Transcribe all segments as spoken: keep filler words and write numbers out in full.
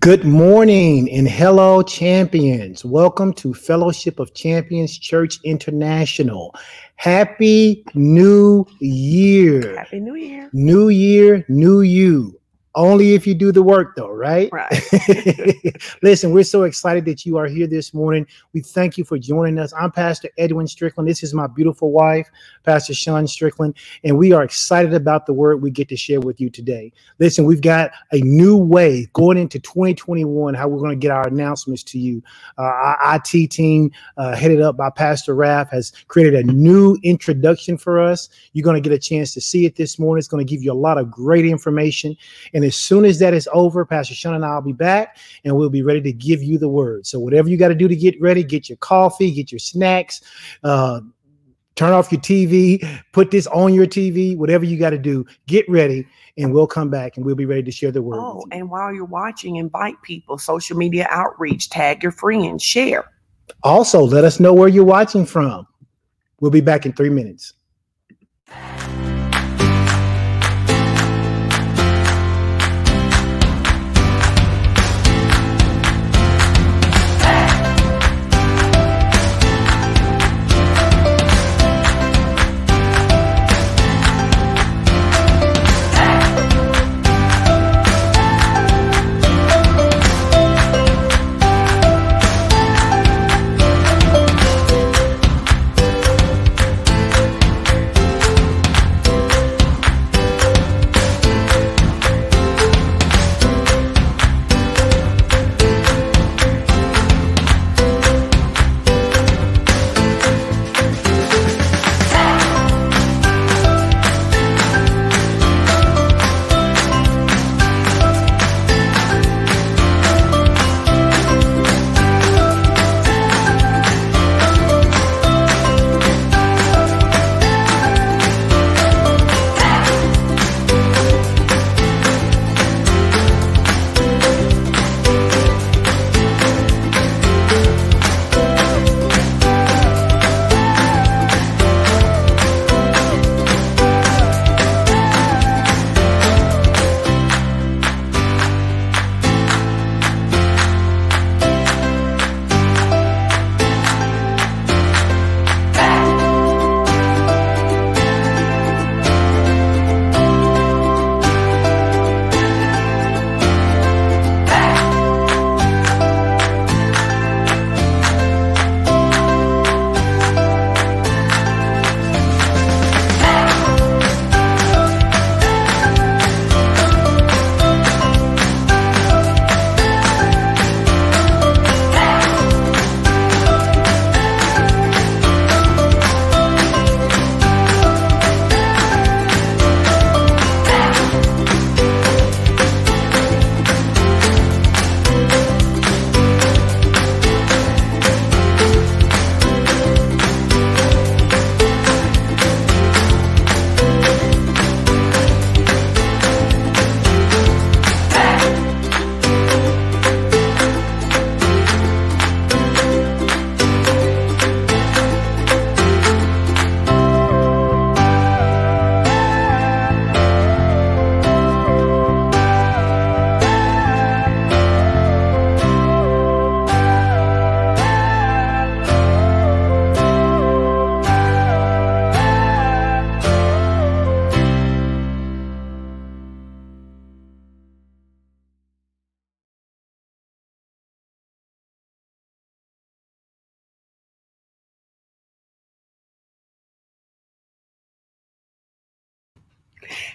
Good morning and hello, champions. Welcome to Fellowship of Champions Church International. Happy New Year. Happy New Year. New Year, new you. Only if you do the work though, right? Right. Listen, we're so excited that you are here this morning. We thank you for joining us. I'm Pastor Edwin Strickland. This is my beautiful wife, Pastor Sean Strickland, and we are excited about the word we get to share with you today. Listen, we've got a new way going into twenty twenty-one, how we're going to get our announcements to you. Uh, our I T team, uh, headed up by Pastor Ralph, has created a new introduction for us. You're going to get a chance to see it this morning. It's going to give you a lot of great information. And as soon as that is over, Pastor Sean and I will be back, and we'll be ready to give you the word. So whatever you got to do to get ready, get your coffee, get your snacks, uh, turn off your T V, put this on your T V, whatever you got to do, get ready, and we'll come back, and we'll be ready to share the word. Oh, and while you're watching, invite people, social media outreach, tag your friends, share. Also, let us know where you're watching from. We'll be back in three minutes.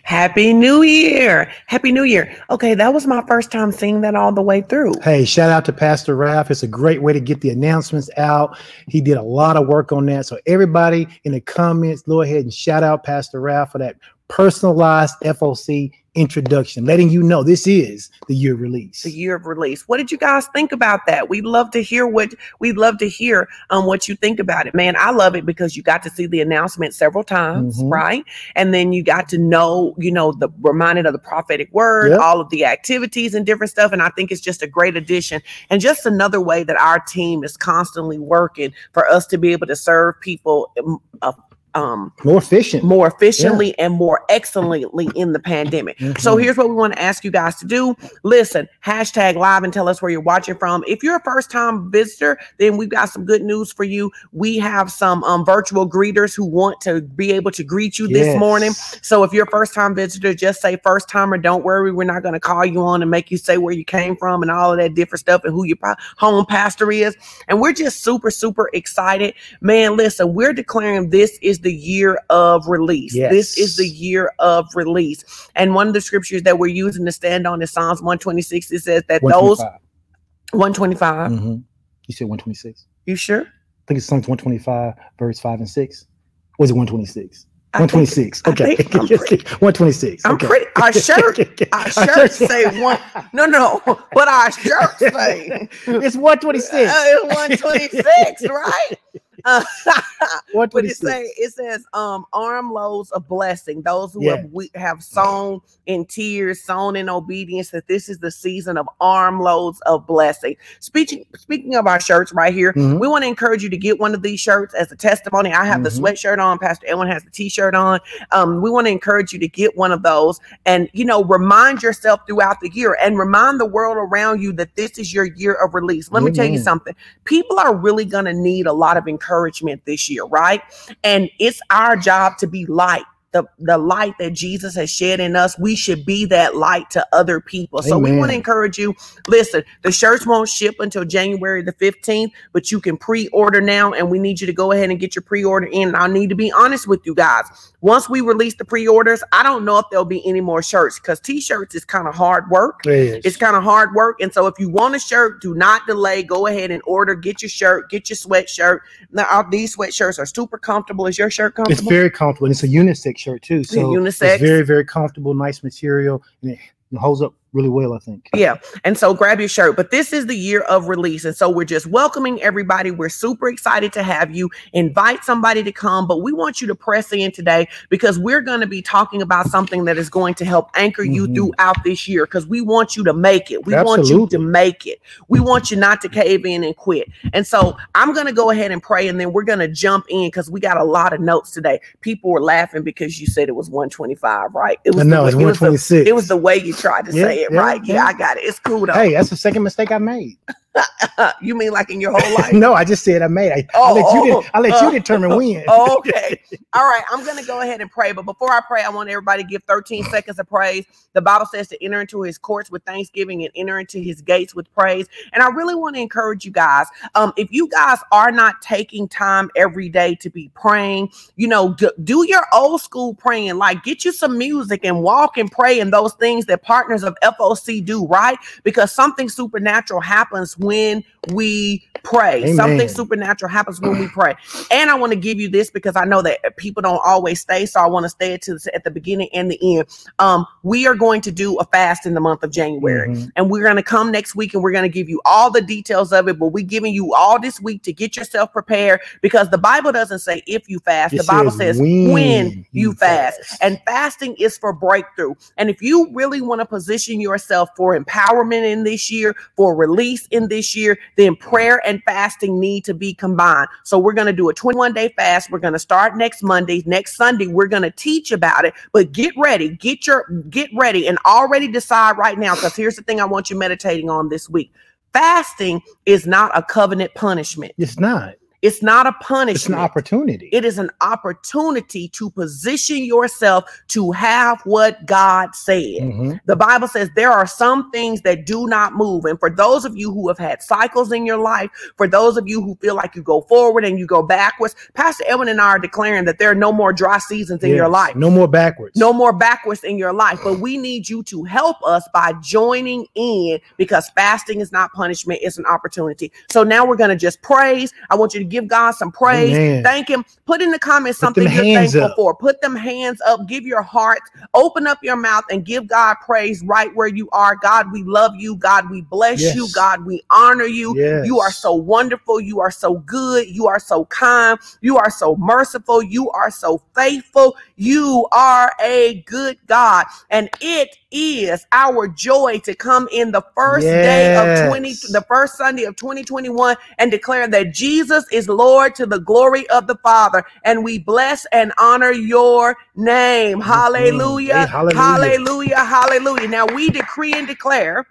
Happy New Year. Happy New Year. Okay, that was my first time seeing that all the way through. Hey, shout out to Pastor Ralph. It's a great way to get the announcements out. He did a lot of work on that. So everybody in the comments, go ahead and shout out Pastor Ralph for that personalized F O C introduction, letting you know this is the year of release. The year of release. What did you guys think about that? We'd love to hear what we'd love to hear um, what you think about it. Man, I love it because you got to see the announcement several times, mm-hmm. right? And then you got to know, you know, the reminded of the prophetic word, yep. all of the activities and different stuff. And I think it's just a great addition and just another way that our team is constantly working for us to be able to serve people uh, um, more efficient, more efficiently yeah. and more excellently in the pandemic. Mm-hmm. So here's what we want to ask you guys to do. Listen, hashtag live and tell us where you're watching from. If you're a first time visitor, then we've got some good news for you. We have some um, virtual greeters who want to be able to greet you yes. this morning. So if you're a first time visitor, just say first timer. Don't worry. We're not going to call you on and make you say where you came from and all of that different stuff and who your home pastor is. And we're just super, super excited, man. Listen, we're declaring this is the year of release. Yes. This is the year of release. And one of the scriptures that we're using to stand on is Psalms one twenty-six. It says that those one twenty-five. Mm-hmm. You said one twenty-six. You sure? I think it's Psalms one twenty-five, verse five and six. Or is it one twenty-six? one twenty-six. I okay. Think I'm one twenty-six. I'm okay. pretty. Our shirt, our shirt say one. No, no. But our shirt say. It's one twenty-six. Uh, it's one twenty-six, right? Uh, but it, say, it says um, arm loads of blessing. Those who yes. have, we have sown in tears, sown in obedience, that this is the season of arm loads of blessing. Speaking, speaking of our shirts right here, mm-hmm. we want to encourage you to get one of these shirts as a testimony. I have mm-hmm. the sweatshirt on. Pastor Edwin has the t-shirt on. Um, we want to encourage you to get one of those and, you know, remind yourself throughout the year and remind the world around you that this is your year of release. Let mm-hmm. me tell you something. People are really going to need a lot of encouragement. Encouragement this year, right? And it's our job to be light. The, the light that Jesus has shed in us, we should be that light to other people. Amen. So we want to encourage you. Listen, the shirts won't ship until January the fifteenth, but you can pre-order now, and we need you to go ahead and get your pre-order in. I need to be honest with you guys. Once we release the pre-orders, I don't know if there'll be any more shirts because t-shirts is kind of hard work. It is. It's kind of hard work. And so if you want a shirt, do not delay. Go ahead and order. Get your shirt. Get your sweatshirt. Now, these sweatshirts are super comfortable. Is your shirt comfortable? It's very comfortable. It's a unisex shirt. Shirt too, so unisex. It's very, very comfortable, nice material, and it holds up really well, I think. Yeah, and so grab your shirt. But this is the year of release, and so we're just welcoming everybody. We're super excited to have you. Invite somebody to come, but we want you to press in today because we're going to be talking about something that is going to help anchor you mm-hmm. throughout this year because we want you to make it. We Absolutely. want you to make it. We want you not to cave in and quit. And so I'm going to go ahead and pray, and then we're going to jump in because we got a lot of notes today. People were laughing because you said it was one twenty-five, right? It was no, the, it's one twenty-six. It was, the, it was the way you tried to yeah. say it. It, yeah, right? Yeah, I got it. It's cool though. Hey, that's the second mistake I made. You mean like in your whole life? No, I just said I made. I, oh, I let, you, de- I let uh, you determine when. Okay. All right. I'm going to go ahead and pray. But before I pray, I want everybody to give thirteen seconds of praise. The Bible says to enter into his courts with thanksgiving and enter into his gates with praise. And I really want to encourage you guys. Um, if you guys are not taking time every day to be praying, you know, do, do your old school praying, like get you some music and walk and pray and those things that partners of F O C do, right? Because something supernatural happens when we pray. Amen. Something supernatural happens when we pray. And I want to give you this because I know that people don't always stay, so I want to stay at, to, at the beginning and the end. Um, we are going to do a fast in the month of January, mm-hmm. and we're going to come next week, and we're going to give you all the details of it, but we're giving you all this week to get yourself prepared because the Bible doesn't say if you fast. It the Bible says, says when, when you fast. fast. And fasting is for breakthrough. And if you really want to position yourself for empowerment in this year, for release in this this year, then prayer and fasting need to be combined. So we're going to do a twenty-one day fast. We're going to start next Monday. Next Sunday, we're going to teach about it, but get ready, get your, get ready and already decide right now. Cause here's the thing I want you meditating on this week. Fasting is not a covenant punishment. It's not. It's not a punishment. It's an opportunity. It is an opportunity to position yourself to have what God said. Mm-hmm. The Bible says there are some things that do not move. And for those of you who have had cycles in your life, for those of you who feel like you go forward and you go backwards, Pastor Edwin and I are declaring that there are no more dry seasons yes, in your life. No more backwards. No more backwards in your life. But we need you to help us by joining in because fasting is not punishment. It's an opportunity. So now we're going to just praise. I want you to give Give God some praise. Amen. Thank him. Put in the comments something you're thankful up. for. Put them hands up. Give your heart. Open up your mouth and give God praise right where you are. God, we love you. God, we bless yes. you. God, we honor you. Yes. You are so wonderful. You are so good. You are so kind. You are so merciful. You are so faithful. You are a good God. And it is our joy to come in the first yes. day of twenty, the first Sunday of twenty twenty-one and declare that Jesus is is Lord to the glory of the Father. And we bless and honor your name. Hallelujah. Hey, hallelujah. Hallelujah. Hallelujah. Now we decree and declare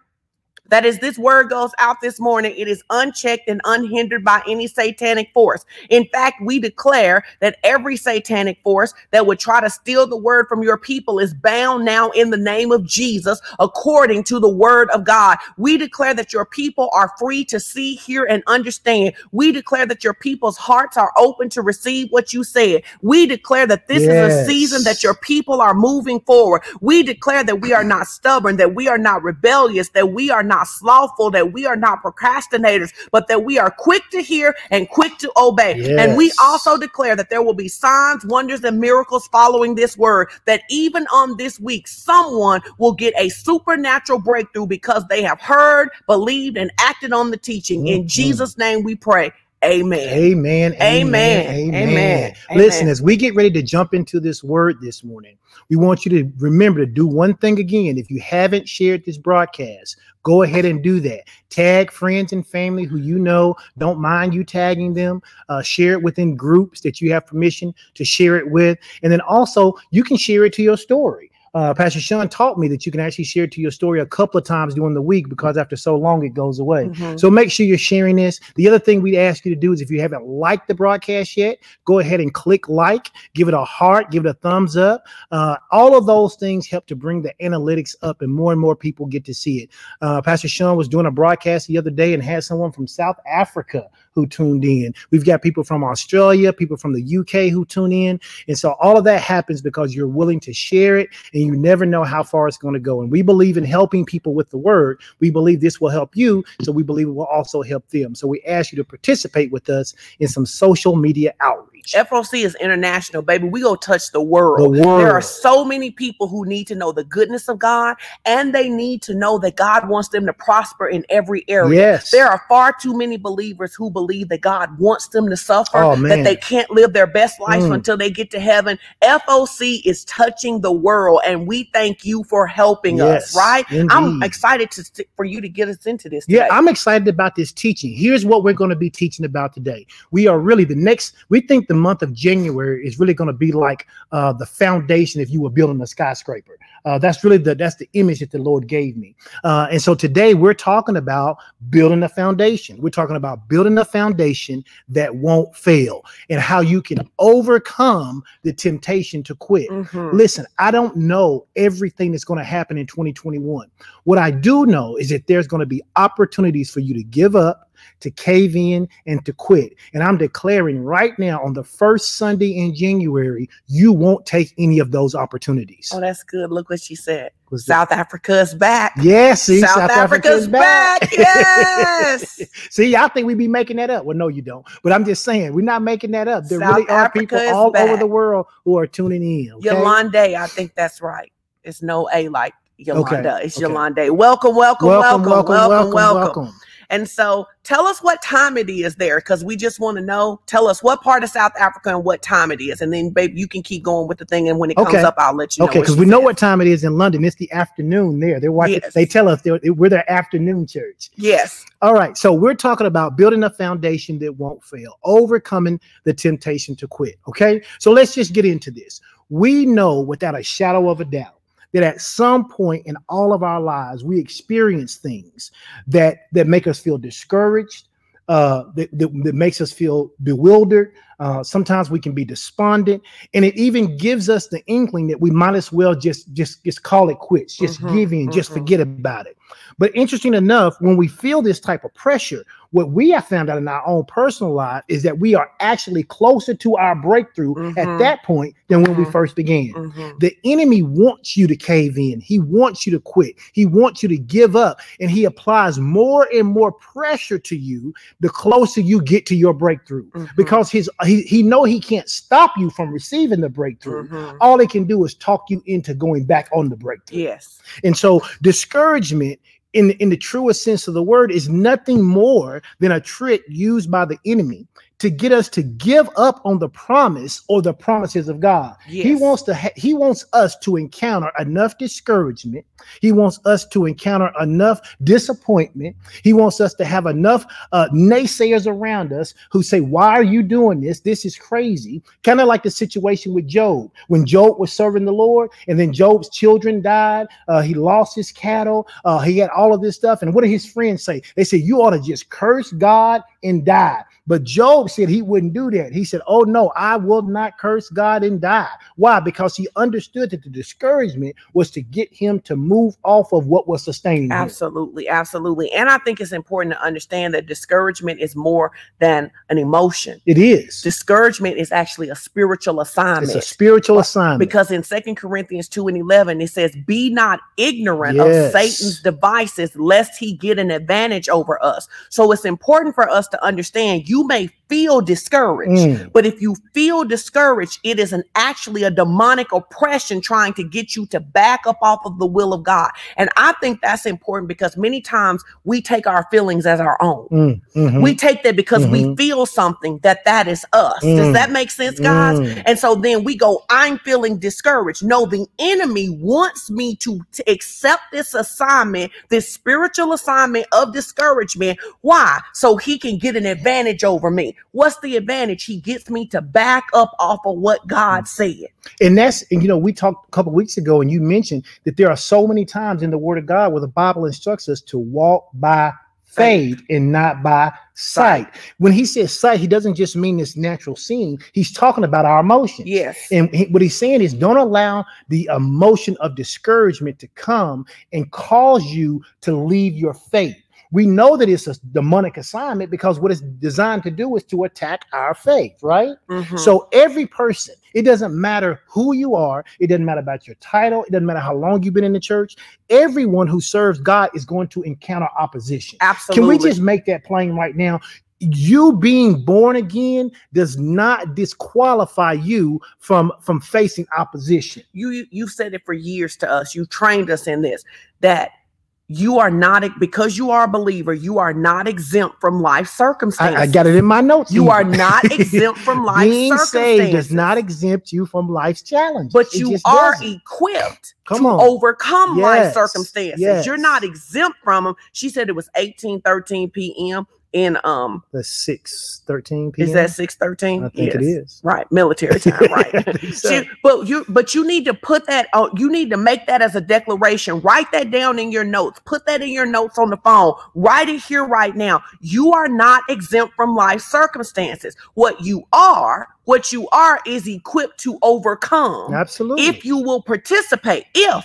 that as this word goes out this morning, it is unchecked and unhindered by any satanic force. In fact, we declare that every satanic force that would try to steal the word from your people is bound now in the name of Jesus, according to the word of God. We declare that your people are free to see, hear, and understand. We declare that your people's hearts are open to receive what you said. We declare that this yes. is a season that your people are moving forward. We declare that we are not stubborn, that we are not rebellious, that we are not Not slothful, that we are not procrastinators, but that we are quick to hear and quick to obey. Yes. And we also declare that there will be signs, wonders, and miracles following this word, that even on this week, someone will get a supernatural breakthrough because they have heard, believed, and acted on the teaching. Mm-hmm. In Jesus' name we pray. Amen. Amen. Amen. Amen. Amen. Listen, as we get ready to jump into this word this morning, we want you to remember to do one thing again. If you haven't shared this broadcast, go ahead and do that. Tag friends and family who you know. Don't mind you tagging them. Uh, share it within groups that you have permission to share it with. And then also you can share it to your story. Uh, Pastor Sean taught me that you can actually share it to your story a couple of times during the week, because after so long it goes away. Mm-hmm. So make sure you're sharing this. The other thing we'd ask you to do is, if you haven't liked the broadcast yet, go ahead and click like, give it a heart, give it a thumbs up. Uh, all of those things help to bring the analytics up, and more and more people get to see it. Uh, Pastor Sean was doing a broadcast the other day and had someone from South Africa who tuned in. We've got people from Australia, people from the U K who tune in. And so all of that happens because you're willing to share it, and you never know how far it's going to go. And we believe in helping people with the word. We believe this will help you, so we believe it will also help them. So we ask you to participate with us in some social media outreach. F O C is international, baby. We go touch the world. the world. There are so many people who need to know the goodness of God, and they need to know that God wants them to prosper in every area. Yes. There are far too many believers who believe that God wants them to suffer, oh, that they can't live their best life mm. until they get to heaven. F O C is touching the world, and we thank you for helping yes, us, right? Indeed. I'm excited to st- for you to get us into this today. Yeah, I'm excited about this teaching. Here's what we're going to be teaching about today. We are really the next, we think the The month of January is really going to be like uh, the foundation if you were building a skyscraper. Uh, that's really the that's the image that the Lord gave me. Uh, and so today we're talking about building a foundation. We're talking about building a foundation that won't fail, and how you can overcome the temptation to quit. Mm-hmm. Listen, I don't know everything that's going to happen in twenty twenty-one. What I do know is that there's going to be opportunities for you to give up, to cave in, and to quit. And I'm declaring right now, on the first Sunday in January, you won't take any of those opportunities. Oh, that's good. Look what she said. South Africa's back. Yes, yeah, South, South Africa's, Africa's back. back. Yes. See, y'all think we be making that up. Well, no, you don't. But I'm just saying, we're not making that up. There South really are Africa people all back. Over the world who are tuning in. Okay? Yolande, I think that's right. It's no A like Yolande. Okay. It's okay. Yolande. Welcome, welcome, welcome, welcome, welcome, welcome. welcome, welcome. welcome. And so tell us what time it is there, because we just want to know. Tell us what part of South Africa and what time it is. And then, babe, you can keep going with the thing. And when it okay. comes up, I'll let you know. Okay, because we says. know what time it is in London. It's the afternoon there. They're watching. Yes. They tell us we're their afternoon church. Yes. All right. So we're talking about building a foundation that won't fail, overcoming the temptation to quit. Okay, so let's just get into this. We know without a shadow of a doubt that at some point in all of our lives, we experience things that that make us feel discouraged, uh, that, that, that makes us feel bewildered. Uh, sometimes we can be despondent, and it even gives us the inkling that we might as well just just just call it quits, just mm-hmm, give in, mm-hmm. just forget about it. But interesting enough, when we feel this type of pressure, what we have found out in our own personal life is that we are actually closer to our breakthrough mm-hmm. at that point than when mm-hmm. we first began. Mm-hmm. The enemy wants you to cave in. He wants you to quit. He wants you to give up, and he applies more and more pressure to you the closer you get to your breakthrough, mm-hmm. because his He, he know he can't stop you from receiving the breakthrough. Mm-hmm. All he can do is talk you into going back on the breakthrough. Yes. And so discouragement in, in the truest sense of the word is nothing more than a trick used by the enemy to get us to give up on the promise or the promises of God. Yes. He wants to ha- he wants us to encounter enough discouragement. He wants us to encounter enough disappointment. He wants us to have enough uh, naysayers around us who say, why are you doing this? This is crazy. Kind of like the situation with Job. When Job was serving the Lord and then Job's children died, uh, he lost his cattle, uh, he had all of this stuff. And what did his friends say? They said, you ought to just curse God and die. But Job said he wouldn't do that. He said, oh, no, I will not curse God and die. Why? Because he understood that the discouragement was to get him to move off of what was sustaining him. Absolutely. Absolutely. And I think it's important to understand that discouragement is more than an emotion. It is. Discouragement is actually a spiritual assignment. It's a spiritual assignment. Because in Second Corinthians two and eleven, it says, be not ignorant yes. of Satan's devices, lest he get an advantage over us. So it's important for us to understand you may feel discouraged, mm. but if you feel discouraged, it is an actually a demonic oppression trying to get you to back up off of the will of God. And I think that's important because many times we take our feelings as our own. Mm. Mm-hmm. We take that because mm-hmm. we feel something that that is us. Mm. Does that make sense, guys? Mm. And so then we go, I'm feeling discouraged. No, the enemy wants me to, to accept this assignment, this spiritual assignment of discouragement. Why? So he can get an advantage over me. What's the advantage? He gets me to back up off of what God said. And that's, and you know, we talked a couple of weeks ago and you mentioned that there are so many times in the Word of God where the Bible instructs us to walk by faith and not by sight. When he says sight, he doesn't just mean this natural seeing. He's talking about our emotions. Yes. And he, what he's saying is don't allow the emotion of discouragement to come and cause you to leave your faith. We know that it's a demonic assignment because what it's designed to do is to attack our faith, right? Mm-hmm. So every person, it doesn't matter who you are. It doesn't matter about your title. It doesn't matter how long you've been in the church. Everyone who serves God is going to encounter opposition. Absolutely. Can we just make that plain right now? You being born again does not disqualify you from, from facing opposition. You, you, you've said it for years to us. You trained us in this, that you are not, because you are a believer, you are not exempt from life circumstances. I, I got it in my notes. You are not exempt from life Being circumstances. Saved does not exempt you from life's challenges. But it you are doesn't. equipped Come to on. overcome yes. life circumstances. Yes. You're not exempt from them. She said it was eighteen thirteen p.m. in um the six thirteen p.m. Is that six thirteen? I think yes. it is. Right, military time, right. so. See, but you but you need to put that on, you need to make that as a declaration. Write that down in your notes. Put that in your notes on the phone. Write it here right now. You are not exempt from life circumstances. What you are what you are is equipped to overcome. Absolutely. If you will participate, if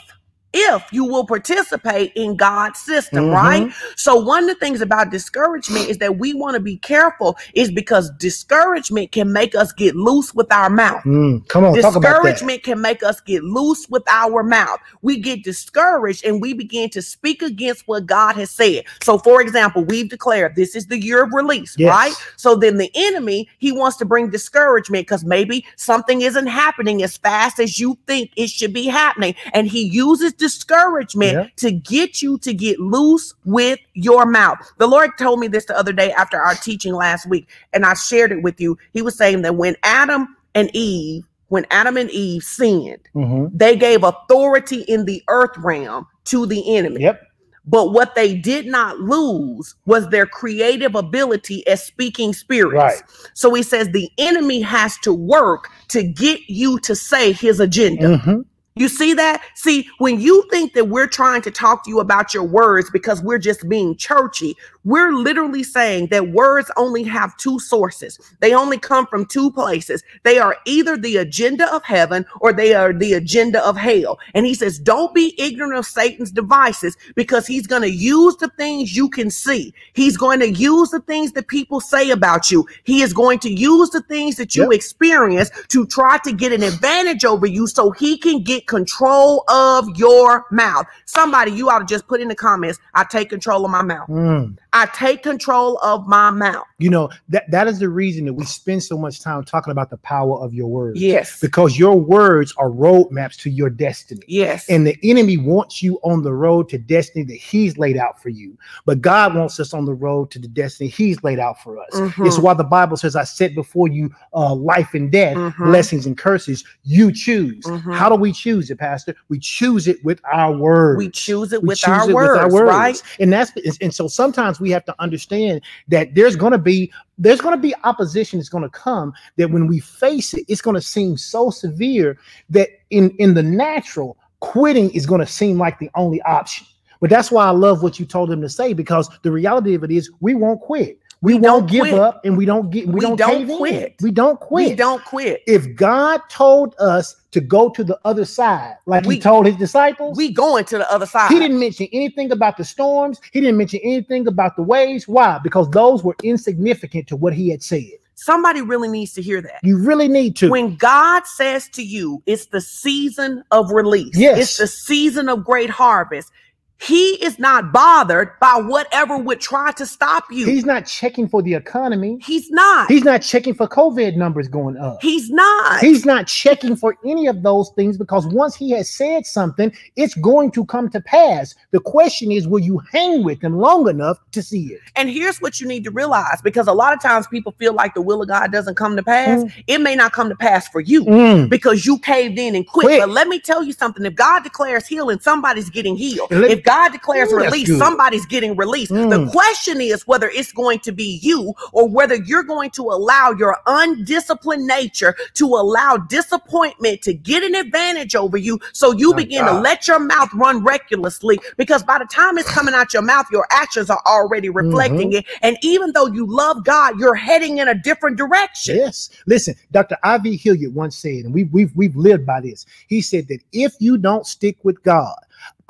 If you will participate in God's system, mm-hmm. right? So one of the things about discouragement is that we want to be careful is because discouragement can make us get loose with our mouth. Mm, come on, discouragement talk about that. Can make us get loose with our mouth. We get discouraged and we begin to speak against what God has said. So for example, we've declared this is the year of release, yes. right? So then the enemy, he wants to bring discouragement because maybe something isn't happening as fast as you think it should be happening. And he uses discouragement yeah. to get you to get loose with your mouth. The Lord told me this the other day after our teaching last week, and I shared it with you. He was saying that when Adam and Eve, when Adam and Eve sinned, mm-hmm. they gave authority in the earth realm to the enemy. Yep. But what they did not lose was their creative ability as speaking spirits. Right. So he says the enemy has to work to get you to say his agenda. Mm-hmm. You see that? See, when you think that we're trying to talk to you about your words because we're just being churchy, we're literally saying that words only have two sources. They only come from two places. They are either the agenda of heaven or they are the agenda of hell. And he says, don't be ignorant of Satan's devices because he's going to use the things you can see. He's going to use the things that people say about you. He is going to use the things that you yep. experience to try to get an advantage over you so he can get control of your mouth. Somebody, you ought to just put in the comments, I take control of my mouth. Mm. I take control of my mouth. You know, that, that is the reason that we spend so much time talking about the power of your words. Yes. Because your words are roadmaps to your destiny. Yes. And the enemy wants you on the road to destiny that he's laid out for you. But God wants us on the road to the destiny he's laid out for us. Mm-hmm. It's why the Bible says, I set before you uh, life and death, mm-hmm. blessings and curses. You choose. Mm-hmm. How do we choose it, Pastor? We choose it with our words. We choose it, we with, choose our it words, with our words, right? And that's and so sometimes we have to understand that there's going to be there's going to be opposition that's going to come, that when we face it, it's going to seem so severe that in, in the natural, quitting is going to seem like the only option. But that's why I love what you told him to say, because the reality of it is we won't quit. We, we won't give quit. up and we don't get, we, we don't, don't quit. In. We don't quit. We don't quit. If God told us to go to the other side, like we, he told his disciples, we going to the other side. He didn't mention anything about the storms. He didn't mention anything about the waves. Why? Because those were insignificant to what he had said. Somebody really needs to hear that. You really need to. When God says to you, it's the season of release. Yes. It's the season of great harvest. He is not bothered by whatever would try to stop you. He's not checking for the economy. He's not. He's not checking for COVID numbers going up. He's not. He's not checking for any of those things, because once he has said something, it's going to come to pass. The question is, will you hang with him long enough to see it? And here's what you need to realize, because a lot of times people feel like the will of God doesn't come to pass. Mm. It may not come to pass for you mm. because you caved in and quit. quit. But let me tell you something. If God declares healing, somebody's getting healed. If God declares Ooh, release, somebody's getting released. Mm. The question is whether it's going to be you, or whether you're going to allow your undisciplined nature to allow disappointment to get an advantage over you. So you oh, begin God. to let your mouth run recklessly, because by the time it's coming out your mouth, your actions are already reflecting mm-hmm. it. And even though you love God, you're heading in a different direction. Yes. Listen, Doctor Ivy Hilliard once said, and we, we've, we've lived by this. He said that if you don't stick with God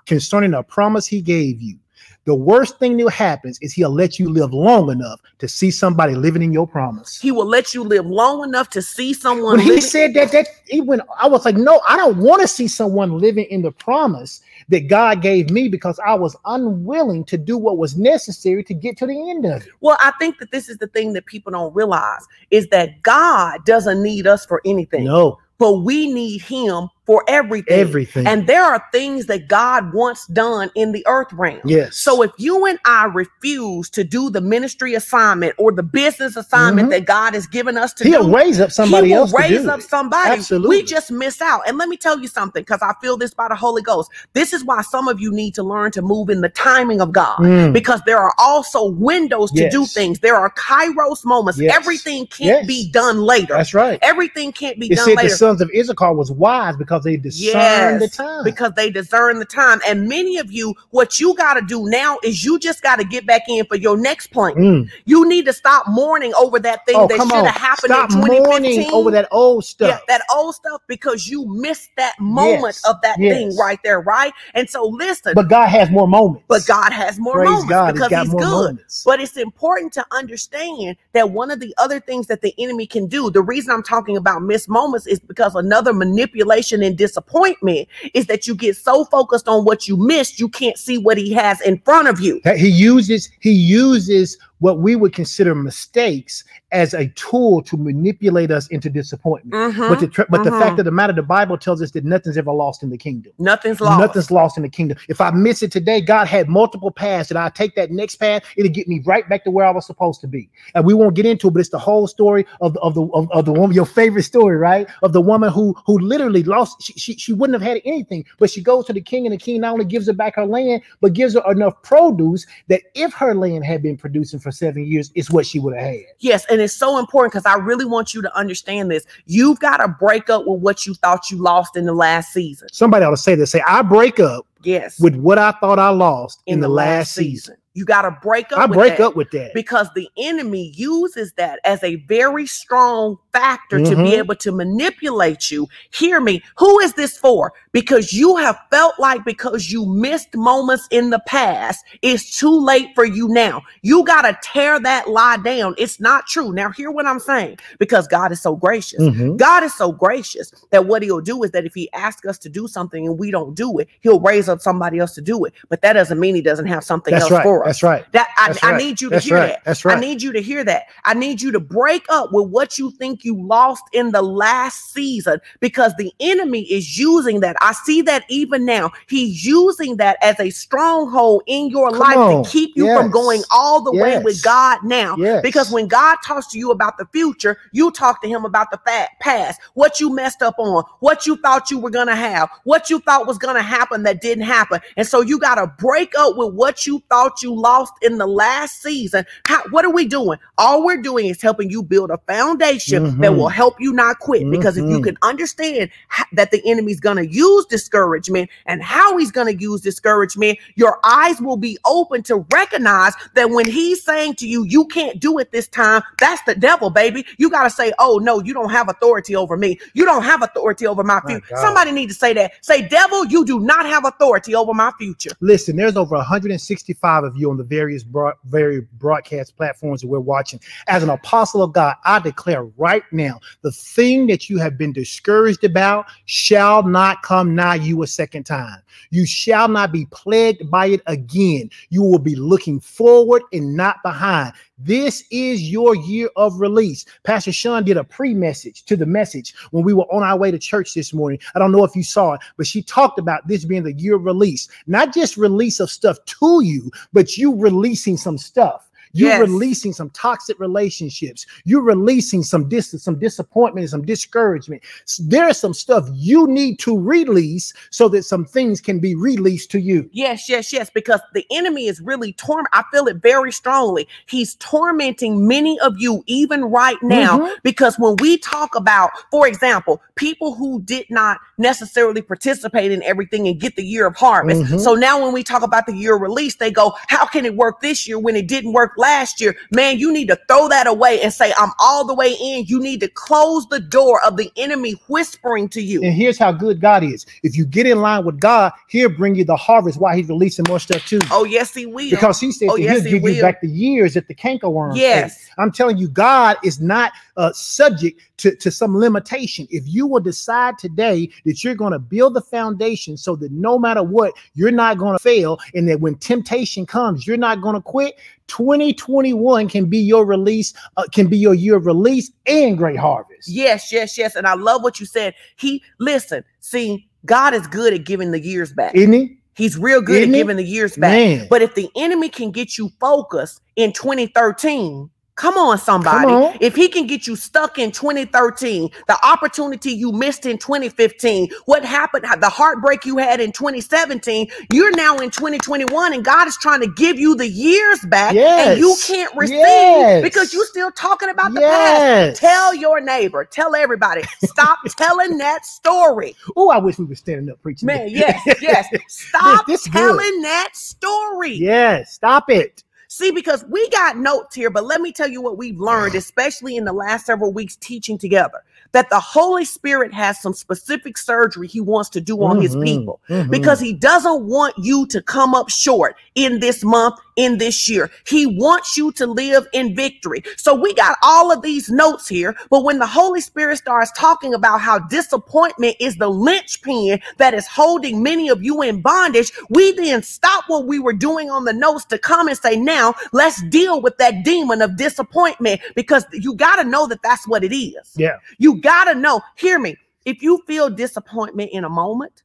concerning a promise he gave you, the worst thing that happens is he'll let you live long enough to see somebody living in your promise. He will let you live long enough to see someone. When living- he said that, that even I was like, no, I don't want to see someone living in the promise that God gave me, because I was unwilling to do what was necessary to get to the end of it. Well, I think that this is the thing that people don't realize, is that God doesn't need us for anything. No. But we need him for everything. Everything. And there are things that God wants done in the earth realm. Yes. So if you and I refuse to do the ministry assignment or the business assignment mm-hmm. that God has given us to He'll do, raise up somebody he will else raise up it. somebody. Absolutely. We just miss out. And let me tell you something, because I feel this by the Holy Ghost. This is why some of you need to learn to move in the timing of God, mm. because there are also windows yes. to do things. There are kairos moments. Yes. Everything can't yes. be done later. That's right. Everything can't be it done said later. The sons of Issachar was wise because they discern yes, the time. Because they discern the time. And many of you, what you got to do now is you just got to get back in for your next plan. Mm. You need to stop mourning over that thing oh, that should have happened stop in twenty fifteen. Stop mourning over that old stuff. Yeah, that old stuff, because you missed that moment yes, of that yes. thing right there, right? And so listen. But God has more moments. But God has more Praise moments God, because he's, he's good. Moments. But it's important to understand that one of the other things that the enemy can do, the reason I'm talking about missed moments is because another manipulation and disappointment is that you get so focused on what you missed, you can't see what he has in front of you. He uses, he uses what we would consider mistakes as a tool to manipulate us into disappointment. Mm-hmm, but the, tr- but mm-hmm. the fact of the matter, the Bible tells us that nothing's ever lost in the kingdom. Nothing's lost. Nothing's lost in the kingdom. If I miss it today, God had multiple paths, and I take that next path, it'll get me right back to where I was supposed to be. And we won't get into it, but it's the whole story of the, of the, of, of the woman, your favorite story, right? Of the woman who, who literally lost, she, she, she wouldn't have had anything, but she goes to the king, and the king not only gives her back her land, but gives her enough produce that if her land had been producing for seven years, it's what she would have had. Yes, and it's so important, because I really want you to understand this. You've got to break up with what you thought you lost in the last season. Somebody ought to say this. Say, I break up yes. with what I thought I lost in, in the, the last season. season. You got to break up. I with break that up with that because the enemy uses that as a very strong factor mm-hmm. to be able to manipulate you. Hear me. Who is this for? Because you have felt like because you missed moments in the past, it's too late for you now. You got to tear that lie down. It's not true. Now, hear what I'm saying, because God is so gracious. Mm-hmm. God is so gracious that what he'll do is that if he asks us to do something and we don't do it, he'll raise up somebody else to do it. But that doesn't mean he doesn't have something That's else right. for us. That's right. That I, That's right. I need you to That's hear right. that. That's right. I need you to hear that. I need you to break up with what you think you lost in the last season, because the enemy is using that. I see that even now. He's using that as a stronghold in your Come life on. to keep you yes. from going all the yes. way with God now. Yes. Because when God talks to you about the future, you talk to him about the fat past, what you messed up on, what you thought you were going to have, what you thought was going to happen that didn't happen. And so you got to break up with what you thought you lost in the last season. How, what are we doing? All we're doing is helping you build a foundation mm-hmm. that will help you not quit. Mm-hmm. Because if you can understand how, that the enemy's going to use discouragement and how he's going to use discouragement, your eyes will be open to recognize that when he's saying to you, you can't do it this time, that's the devil, baby. You got to say, oh no, you don't have authority over me. You don't have authority over my future. My Somebody need to say that. Say, devil, you do not have authority over my future. Listen, there's over one hundred sixty-five of you on the various broad, very broadcast platforms that we're watching. As an apostle of God, I declare right now, the thing that you have been discouraged about shall not come nigh you a second time. You shall not be plagued by it again. You will be looking forward and not behind. This is your year of release. Pastor Sean did a pre-message to the message when we were on our way to church this morning. I don't know if you saw it, but she talked about this being the year of release, not just release of stuff to you, but you releasing some stuff. You're yes. releasing some toxic relationships. You're releasing some distance, some disappointment, and some discouragement. So there's some stuff you need to release so that some things can be released to you. Yes, yes, yes. Because the enemy is really torment. I feel it very strongly. He's tormenting many of you even right now. Mm-hmm. Because when we talk about, for example, people who did not necessarily participate in everything and get the year of harvest. Mm-hmm. So now when we talk about the year of release, they go, how can it work this year when it didn't work last year? Man, you need to throw that away and say, I'm all the way in. You need to close the door of the enemy whispering to you. And here's how good God is. If you get in line with God, he'll bring you the harvest while he's releasing more stuff too. Oh, yes, he will. Because he said oh, yes, he'll he give will. you back the years that the cankerworm. Yes. Ate. I'm telling you, God is not uh, subject to, to some limitation. If you will decide today that you're going to build the foundation so that no matter what, you're not going to fail, and that when temptation comes, you're not going to quit, twenty twenty-one can be your release, uh, can be your year of release and great harvest. Yes, yes, yes. And I love what you said. He, listen, see, God is good at giving the years back. Isn't he? He's real good Isn't at he? giving the years back. Man. But if the enemy can get you focused in twenty thirteen, come on, somebody. Come on. If he can get you stuck in twenty thirteen, the opportunity you missed in twenty fifteen, what happened, the heartbreak you had in twenty seventeen, you're now in twenty twenty-one, and God is trying to give you the years back, yes. and you can't receive yes. because you're still talking about the yes. past. Tell your neighbor, tell everybody, stop telling that story. Oh, I wish we were standing up preaching. Man, yes, yes. Stop this, this telling good. that story. Yes, stop it. See, because we got notes here, but let me tell you what we've learned, especially in the last several weeks teaching together, that the Holy Spirit has some specific surgery he wants to do on mm-hmm. his people mm-hmm. because he doesn't want you to come up short in this month, in this year. He wants you to live in victory. So we got all of these notes here, but when the Holy Spirit starts talking about how disappointment is the linchpin that is holding many of you in bondage, we then stop what we were doing on the notes to come and say, now, Now, let's deal with that demon of disappointment, because you got to know that that's what it is. Yeah. You got to know. Hear me. If you feel disappointment in a moment,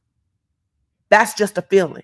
that's just a feeling.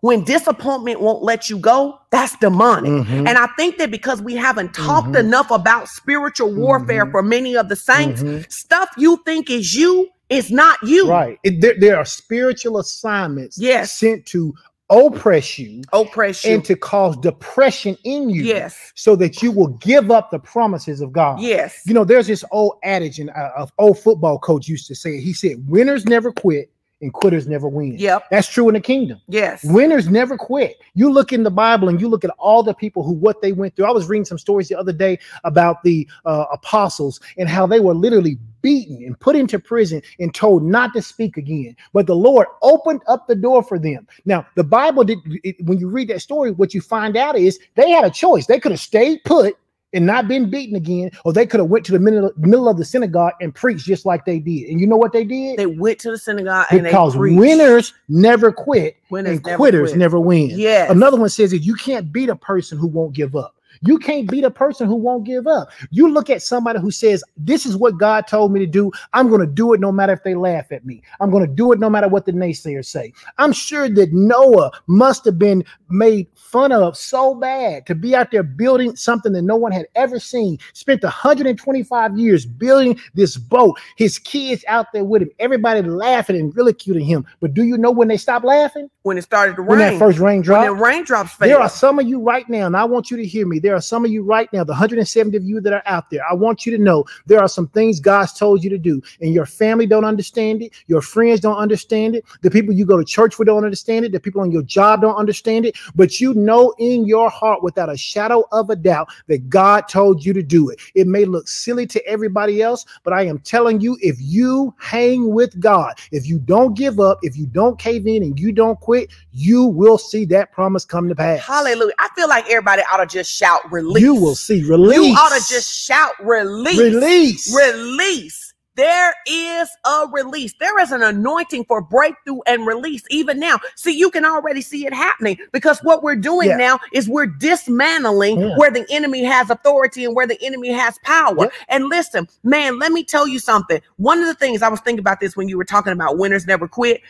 When disappointment won't let you go, that's demonic. Mm-hmm. And I think that because we haven't talked mm-hmm. enough about spiritual warfare mm-hmm. for many of the saints, mm-hmm. stuff you think is you is not you. Right. It, there, there are spiritual assignments yes. sent to oppress you, oppress you, and to cause depression in you, yes, so that you will give up the promises of God. Yes, you know, there's this old adage, and an old football coach used to say it. He said, "Winners never quit, and quitters never win. Yep. That's true in the kingdom. Yes. Winners never quit. You look in the Bible and you look at all the people who, what they went through. I was reading some stories the other day about the uh, apostles and how they were literally beaten and put into prison and told not to speak again. But the Lord opened up the door for them. Now, the Bible, did. It, when you read that story, what you find out is they had a choice. They could have stayed put and not been beaten again, or they could have went to the middle, middle of the synagogue and preached just like they did. And you know what they did? They went to the synagogue because and because winners never quit winners and never quitters quit. never win. Yes. Another one says that you can't beat a person who won't give up. You can't beat a person who won't give up. You look at somebody who says, this is what God told me to do. I'm going to do it no matter if they laugh at me. I'm going to do it no matter what the naysayers say. I'm sure that Noah must have been made fun of so bad to be out there building something that no one had ever seen. Spent one hundred twenty-five years building this boat. His kids out there with him. Everybody laughing and ridiculing him. But do you know when they stopped laughing? When it started to rain. When that first rain dropped. When the raindrops fell. There are some of you right now, and I want you to hear me. There are some of you right now, the one hundred seventy of you that are out there. I want you to know there are some things God's told you to do, and your family don't understand it. Your friends don't understand it. The people you go to church with don't understand it. The people on your job don't understand it. But you know in your heart without a shadow of a doubt that God told you to do it. It may look silly to everybody else, but I am telling you, if you hang with God, if you don't give up, if you don't cave in and you don't quit, you will see that promise come to pass. Hallelujah. I feel like everybody ought to just shout. Release. You will see release. You ought to just shout release. Release. Release. There is a release. There is an anointing for breakthrough and release even now. See, you can already see it happening because what we're doing yeah. now is we're dismantling yeah. where the enemy has authority and where the enemy has power. Yeah. And listen, man, let me tell you something. One of the things I was thinking about this when you were talking about winners never quit.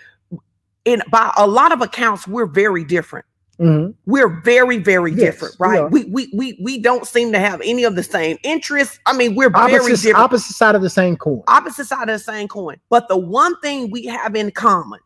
In by a lot of accounts, we're very different. Mm-hmm. We're very, very yes, different, right? We, we we we don't seem to have any of the same interests. I mean, we're opposite, very different. Opposite side of the same coin. Opposite side of the same coin. But the one thing we have in common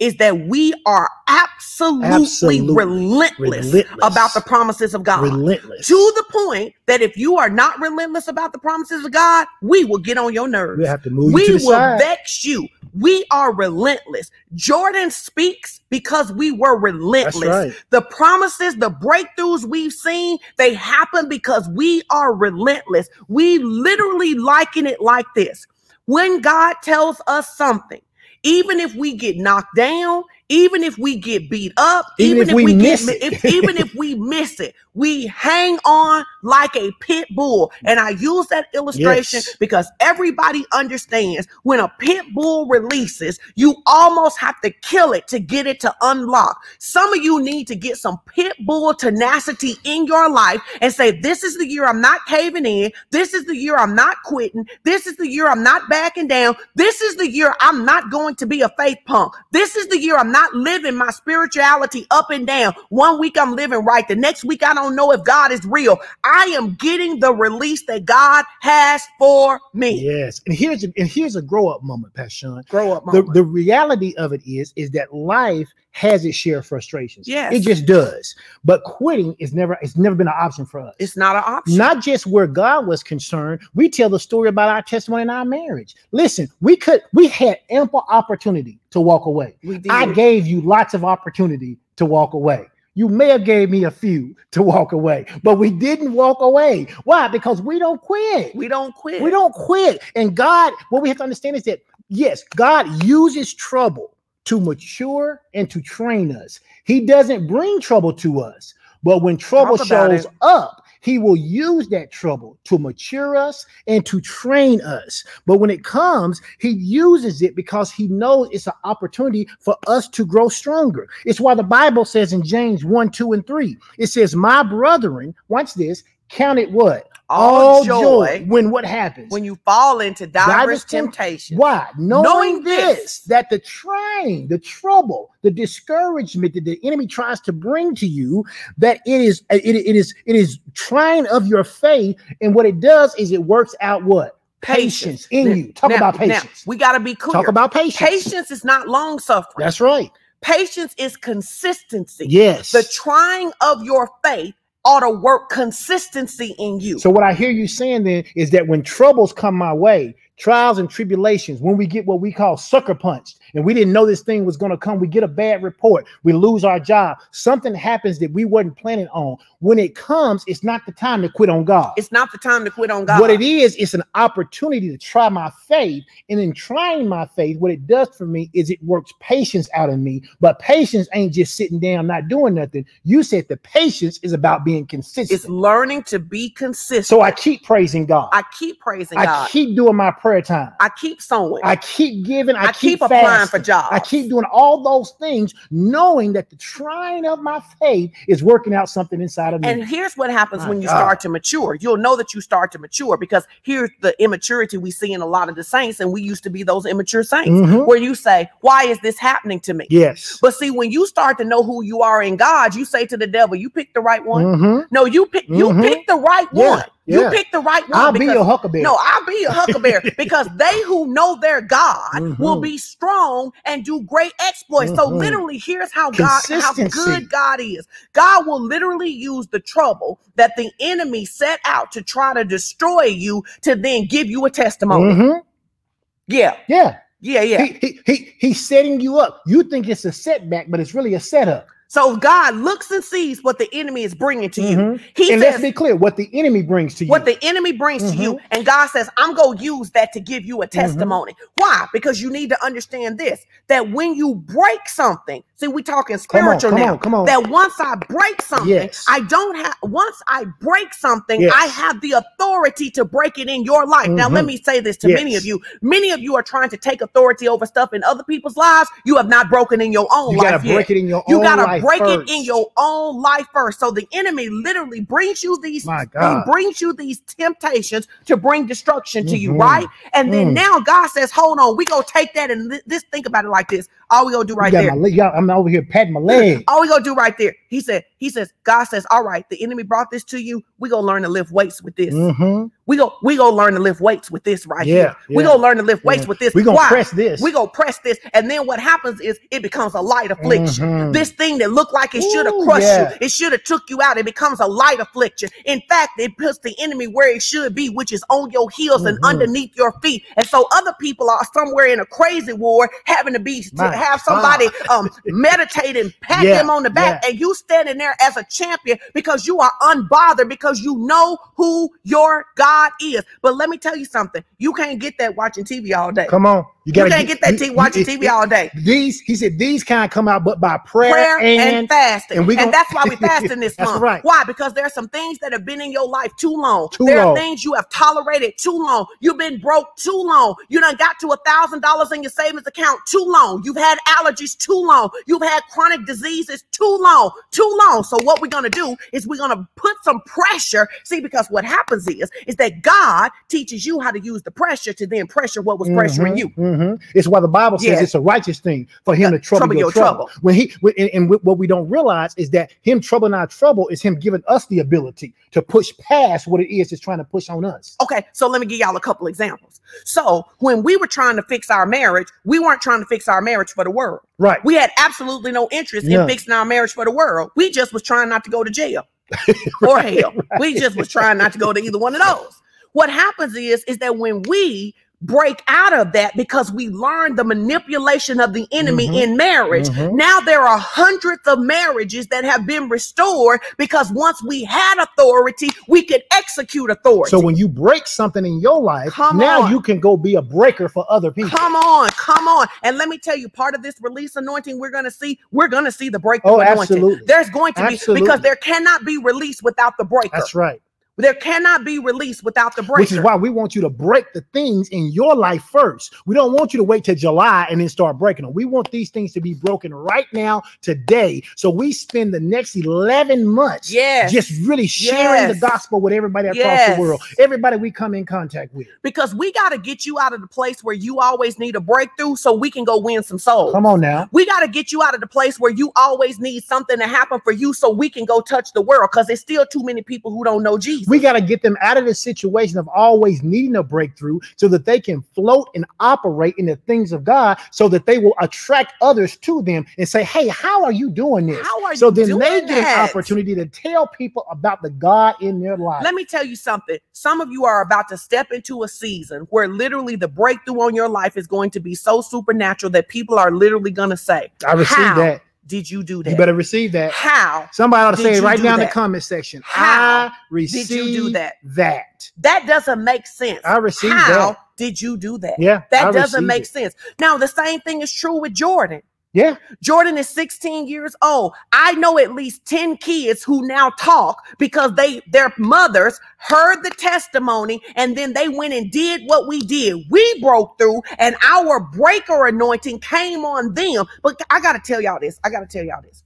is that we are absolutely, absolutely. Relentless, relentless about the promises of God. Relentless. To the point that if you are not relentless about the promises of God, we will get on your nerves. We have to move. We you to will the side. vex you. We are relentless. Jordan speaks because we were relentless. That's right. The promises, the breakthroughs we've seen, they happen because we are relentless. We literally liken it like this. When God tells us something, even if we get knocked down, even if we get beat up, even, even if, if we, we miss get, it, if, even if we miss it, we hang on like a pit bull. And I use that illustration yes. because everybody understands when a pit bull releases, you almost have to kill it to get it to unlock. Some of you need to get some pit bull tenacity in your life and say, this is the year I'm not caving in. This is the year I'm not quitting. This is the year I'm not backing down. This is the year I'm not going to be a faith punk. This is the year I'm not Not living my spirituality up and down. One week I'm living right. The next week I don't know if God is real. I am getting the release that God has for me. Yes. And here's a, and here's a grow-up moment, Pastor Sean. Grow-up moment. The, the reality of it is, is that life has its share of frustrations. Yes. It just does. But quitting is never, it's never been an option for us. It's not an option. Not just where God was concerned. We tell the story about our testimony in our marriage. Listen, we could, we had ample opportunity to walk away. We did. I gave you lots of opportunity to walk away. You may have gave me a few to walk away, but we didn't walk away. Why? Because we don't quit. We don't quit. We don't quit. And God, what we have to understand is that, yes, God uses trouble to mature and to train us. He doesn't bring trouble to us, but when trouble shows it. up, he will use that trouble to mature us and to train us. But when it comes, he uses it because he knows it's an opportunity for us to grow stronger. It's why the Bible says in James one, two, and three, it says, my brethren, watch this, count it what? All, all joy, joy when what happens? When you fall into diverse temptations. Why? Knowing, Knowing this, this, that the trying, the trouble, the discouragement that the enemy tries to bring to you, that it is, it, it is, it is trying of your faith. And what it does is it works out what? Patience, patience. in now, you. Talk now, about patience. Now, we got to be clear. Talk about patience. Patience is not long suffering. That's right. Patience is consistency. Yes. The trying of your faith ought to work consistency in you. So what I hear you saying then is that when troubles come my way, trials and tribulations, when we get what we call sucker punched and we didn't know this thing was going to come, we get a bad report, we lose our job, something happens that we weren't planning on. When it comes, it's not the time to quit on God. It's not the time to quit on God. What it is, it's an opportunity to try my faith. And in trying my faith, what it does for me is it works patience out in me. But patience ain't just sitting down, not doing nothing. You said the patience is about being consistent. It's learning to be consistent. So I keep praising God. I keep praising I God. I keep doing my prayer. Prayer time. I keep sowing. I keep giving. I, I keep, keep applying fasting for jobs. I keep doing all those things, knowing that the trying of my faith is working out something inside of me. And here's what happens my when God. you start to mature. You'll know that you start to mature, because here's the immaturity we see in a lot of the saints, and we used to be those immature saints, mm-hmm. where you say, "Why is this happening to me?" Yes. But see, when you start to know who you are in God, you say to the devil, "You picked the right one." Mm-hmm. No, you pick. Mm-hmm. You pick the right yeah. one. You yeah. pick the right one. I'll because, be your huckleberry. No, I'll be your huckleberry, because they who know their God mm-hmm. will be strong and do great exploits. Mm-hmm. So literally, here's how God, how good God is. God will literally use the trouble that the enemy set out to try to destroy you to then give you a testimony. Mm-hmm. Yeah. Yeah. Yeah, yeah. He, he, he, he's setting you up. You think it's a setback, but it's really a setup. So God looks and sees what the enemy is bringing to you. Mm-hmm. He and says, let's be clear, what the enemy brings to you. What the enemy brings mm-hmm. to you. And God says, I'm going to use that to give you a testimony. Mm-hmm. Why? Because you need to understand this, that when you break something, see, we're talking spiritual come on, come now, on, come on. that once I break something, yes. I don't have, once I break something, yes. I have the authority to break it in your life. Mm-hmm. Now, let me say this to yes. many of you. Many of you are trying to take authority over stuff in other people's lives. You have not broken in your own you life gotta yet. You got to break it in your you own life. Break first. it in your own life first. So the enemy literally brings you these, he brings you these temptations to bring destruction to mm-hmm. you, right? And then mm. now God says, "Hold on, we gonna take that and li- this. Think about it like this. All we gonna do right there. My, got, I'm over here patting my leg. All we gonna do right there." He said. He says. God says, "All right, the enemy brought this to you. We gonna learn to lift weights with this. Mm-hmm. We go. We gonna learn to lift weights with this right yeah, here. Yeah. We gonna learn to lift weights yeah. with this. We gonna Why? press this. We gonna press this. And then what happens is it becomes a light affliction. Mm-hmm. This thing that looked like it should have crushed yeah. you, it should have took you out. It becomes a light affliction. In fact, it puts the enemy where it should be, which is on your heels mm-hmm. and underneath your feet. And so other people are somewhere in a crazy war, having to be My to have somebody um, meditate and pat yeah, them on the back, yeah. and you standing there as a champion because you are unbothered, because you know who your God is. But let me tell you something: you can't get that watching T V all day. Come on. You, gotta, you can't get that you, t- watching you, it, T V all day. These, he said, these kind come out, but by prayer, prayer and, and fasting. And, we and that's why we're fasting this month. Right. Why? Because there are some things that have been in your life too long. Too there long. Are things you have tolerated too long. You've been broke too long. You done got to a thousand dollars in your savings account too long. You've had allergies too long. You've had chronic diseases too long, too long. So what we're gonna do is we're gonna put some pressure. See, because what happens is, is that God teaches you how to use the pressure to then pressure what was mm-hmm. pressuring you. Mm-hmm. Mm-hmm. It's why the Bible says yeah. it's a righteous thing for him to trouble, trouble your, your trouble. trouble. When he when, and, and what we don't realize is that him troubling our trouble is him giving us the ability to push past what it is that's trying to push on us. Okay, so let me give y'all a couple examples. So when we were trying to fix our marriage, we weren't trying to fix our marriage for the world. Right. We had absolutely no interest yeah. in fixing our marriage for the world. We just was trying not to go to jail or right, hell. Right. We just was trying not to go to either one of those. What happens is, is that when we break out of that, because we learned the manipulation of the enemy mm-hmm. in marriage. Mm-hmm. Now there are hundreds of marriages that have been restored, because once we had authority, we could execute authority. So when you break something in your life, come now on. you can go be a breaker for other people. Come on, come on. And let me tell you, part of this release anointing we're going to see, we're going to see the breakthrough oh, anointing. Absolutely. There's going to absolutely. be, because there cannot be release without the breaker. That's right. There cannot be release without the breaker. Which is why we want you to break the things in your life first. We don't want you to wait till July and then start breaking them. We want these things to be broken right now, today. So we spend the next eleven months yes. just really sharing yes. the gospel with everybody across yes. the world. Everybody we come in contact with. Because we got to get you out of the place where you always need a breakthrough so we can go win some souls. Come on now. We got to get you out of the place where you always need something to happen for you so we can go touch the world, because there's still too many people who don't know Jesus. We got to get them out of this situation of always needing a breakthrough so that they can float and operate in the things of God, so that they will attract others to them and say, hey, how are you doing this? How are so you then doing they get that? An opportunity to tell people about the God in their life. Let me tell you something. Some of you are about to step into a season where literally the breakthrough on your life is going to be so supernatural that people are literally going to say, I received that. Did you do that? You better receive that. How? Somebody ought to say it right now in the comment section. How I received did you do that? That. That doesn't make sense. I received How that. How did you do that? Yeah. That I doesn't make it. sense. Now, the same thing is true with Jordan. Yeah. Jordan is sixteen years old. I know at least ten kids who now talk because they their mothers heard the testimony and then they went and did what we did. We broke through and our breaker anointing came on them. But I got to tell y'all this. I got to tell y'all this.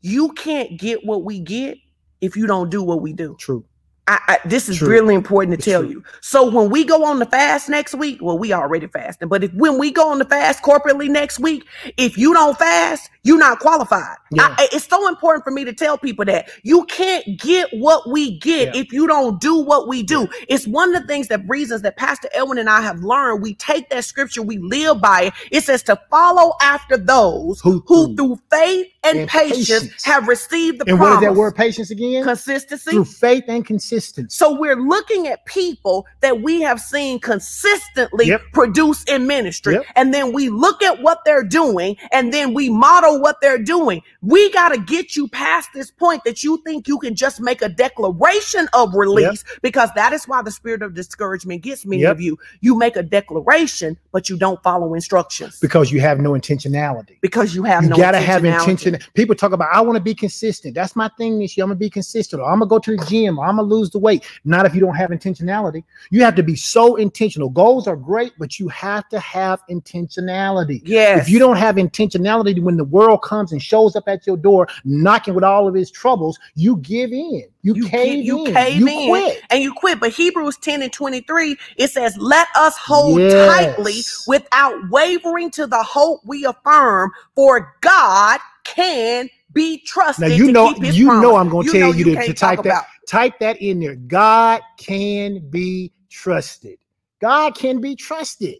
You can't get what we get if you don't do what we do. True. I, I, this is true. Really important to it's tell true. you. So when we go on the fast next week, well, we already fasting, but if when we go on the fast corporately next week, if you don't fast, you're not qualified. Yeah. I, it's so important for me to tell people that you can't get what we get yeah. if you don't do what we do. Yeah. It's one of the things that reasons that Pastor Edwin and I have learned. We take that scripture, we live by it. It says to follow after those who, who, who through faith and, and patience, patience have received the and promise. And what is that word patience again? Consistency. Through faith and consistency. So we're looking at people that we have seen consistently yep. produce in ministry. Yep. And then we look at what they're doing and then we model what they're doing. We got to get you past this point that you think you can just make a declaration of release yep. because that is why the spirit of discouragement gets many yep. of you. You make a declaration, but you don't follow instructions. Because you have no intentionality. Because you have you no gotta intentionality. Have intention. People talk about, I want to be consistent. That's my thing this year. I'm going to be consistent. Or I'm going to go to the gym. Or I'm going to lose the weight. Not if you don't have intentionality. You have to be so intentional. Goals are great, but you have to have intentionality. Yes. If you don't have intentionality, when the world comes and shows up at your door knocking with all of his troubles, you give in. You, you cave you in. Cave you in quit. And you quit. But Hebrews ten and twenty-three, it says, let us hold yes. tightly without wavering to the hope we affirm, for God can be trusted. Now, you to know, keep his you promise. know, I'm going to tell you, you to, to type that. Type that in there. God can be trusted. God can be trusted.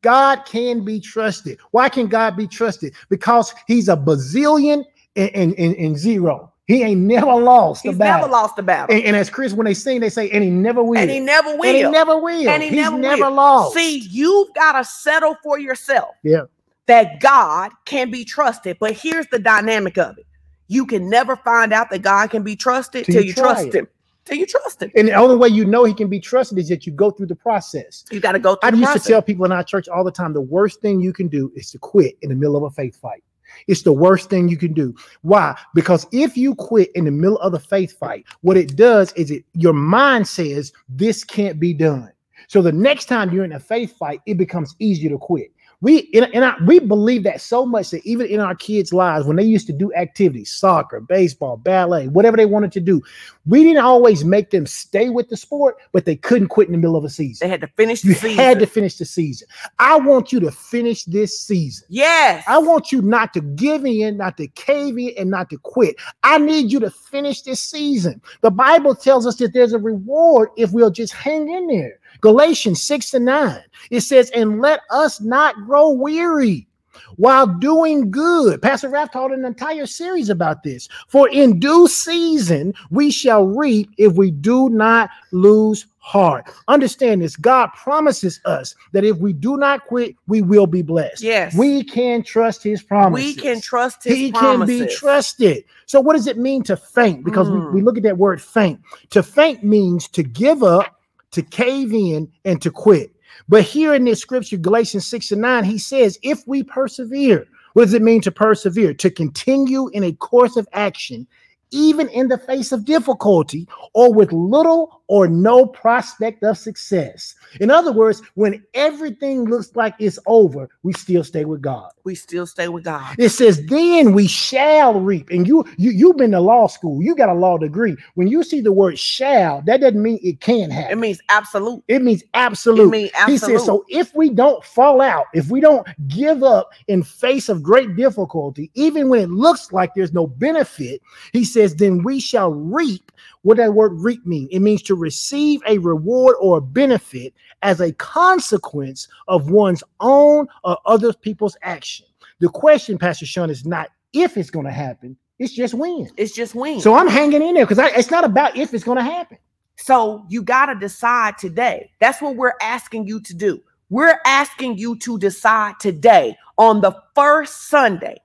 God can be trusted. Why can God be trusted? Because he's a bazillion and, and, and, and zero. He ain't never lost He's a battle. He's never lost a battle. And, and as Chris, when they sing, they say, and he never will. And he never will. And he never will. And he He's never, never will. lost. See, you've got to settle for yourself. Yeah. That God can be trusted. But here's the dynamic of it. You can never find out that God can be trusted till, till you, you trust it. him. Till you trust him. And the only way you know he can be trusted is that you go through the process. You got to go through I the process. I used to tell people in our church all the time, the worst thing you can do is to quit in the middle of a faith fight. It's the worst thing you can do. Why? Because if you quit in the middle of the faith fight, what it does is it your mind says this can't be done. So the next time you're in a faith fight, it becomes easier to quit. We in, in our, we believe that so much that even in our kids' lives, when they used to do activities, soccer, baseball, ballet, whatever they wanted to do, we didn't always make them stay with the sport, but they couldn't quit in the middle of a season. They had to finish the you season. had to finish the season. I want you to finish this season. Yes. I want you not to give in, not to cave in, and not to quit. I need you to finish this season. The Bible tells us that there's a reward if we'll just hang in there. Galatians six and nine, it says, and let us not grow weary while doing good. Pastor Ralph taught an entire series about this. For in due season, we shall reap if we do not lose heart. Understand this. God promises us that if we do not quit, we will be blessed. Yes. We can trust his promises. We can trust his he promises. He can be trusted. So what does it mean to faint? Because mm. we, we look at that word faint. To faint means to give up, to cave in, and to quit. But here in this scripture, Galatians six and nine, he says, if we persevere, what does it mean to persevere? To continue in a course of action, even in the face of difficulty or with little or no prospect of success. In other words, when everything looks like it's over, we still stay with God. We still stay with God. It says, then we shall reap. And you, you, you've been to law school. You got a law degree. When you see the word shall, that doesn't mean it can happen. It means absolute. It means absolute. It means absolute. He says, so if we don't fall out, if we don't give up in face of great difficulty, even when it looks like there's no benefit, he says, then we shall reap. What that word reap mean? It means to receive a reward or a benefit as a consequence of one's own or other people's action. The question, Pastor Sean, is not if it's going to happen. It's just when. It's just when. So I'm hanging in there because it's not about if it's going to happen. So you got to decide today. That's what we're asking you to do. We're asking you to decide today on the first Sunday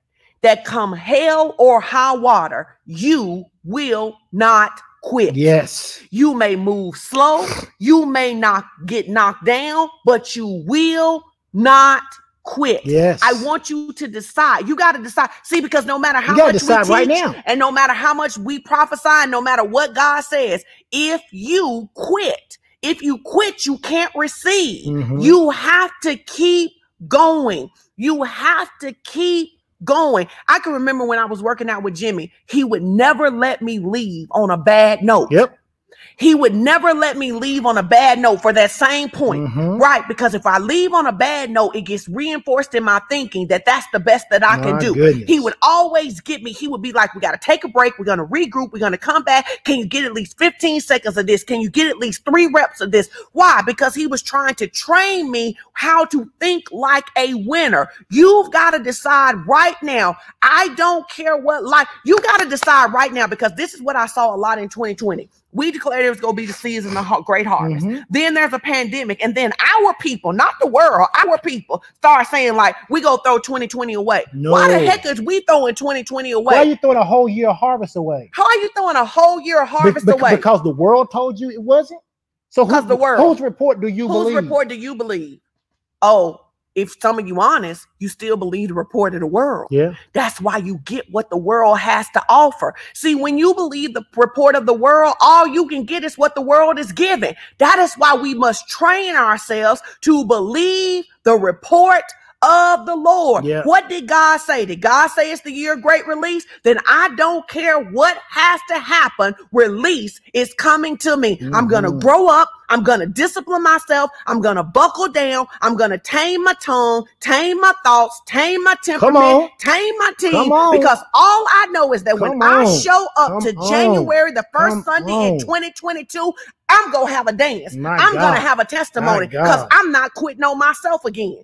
that come hell or high water, you will not quit. Yes. You may move slow. You may not get knocked down, but you will not quit. Yes. I want you to decide. You got to decide. See, because no matter how much we teach right now, and no matter how much we prophesy, and no matter what God says, if you quit, if you quit, you can't receive. Mm-hmm. You have to keep going. You have to keep going. I can remember when I was working out with Jimmy, he would never let me leave on a bad note. Yep. He would never let me leave on a bad note for that same point. Mm-hmm. Right. Because if I leave on a bad note, it gets reinforced in my thinking that that's the best that I my can do. Goodness. He would always get me. He would be like, we got to take a break. We're going to regroup. We're going to come back. Can you get at least fifteen seconds of this? Can you get at least three reps of this? Why? Because he was trying to train me how to think like a winner. You've got to decide right now. I don't care what life. You got to decide right now, because this is what I saw a lot in twenty twenty. We declared it was going to be the season of great harvest. Mm-hmm. Then there's a pandemic. And then our people, not the world, our people start saying, like, we go throw twenty twenty away. No. Why the heck is we throwing twenty twenty away? Why are you throwing a whole year of harvest away? How are you throwing a whole year of harvest be- be- away? Because the world told you it wasn't? So because who, the world. Whose report do you whose believe? Whose report do you believe? Oh, if some of you honest, you still believe the report of the world. Yeah. That's why you get what the world has to offer. See, when you believe the report of the world, all you can get is what the world is giving. That is why we must train ourselves to believe the report of the Lord. Yeah. What did God say? Did God say it's the year of great release? Then I don't care what has to happen. Release is coming to me. Mm-hmm. I'm going to grow up. I'm going to discipline myself. I'm going to buckle down. I'm going to tame my tongue, tame my thoughts, tame my temperament, tame my team. Because all I know is that Come when on. I show up Come to on. January the first Come Sunday on. in twenty twenty-two, I'm going to have a dance. My I'm going to have a testimony because I'm not quitting on myself again.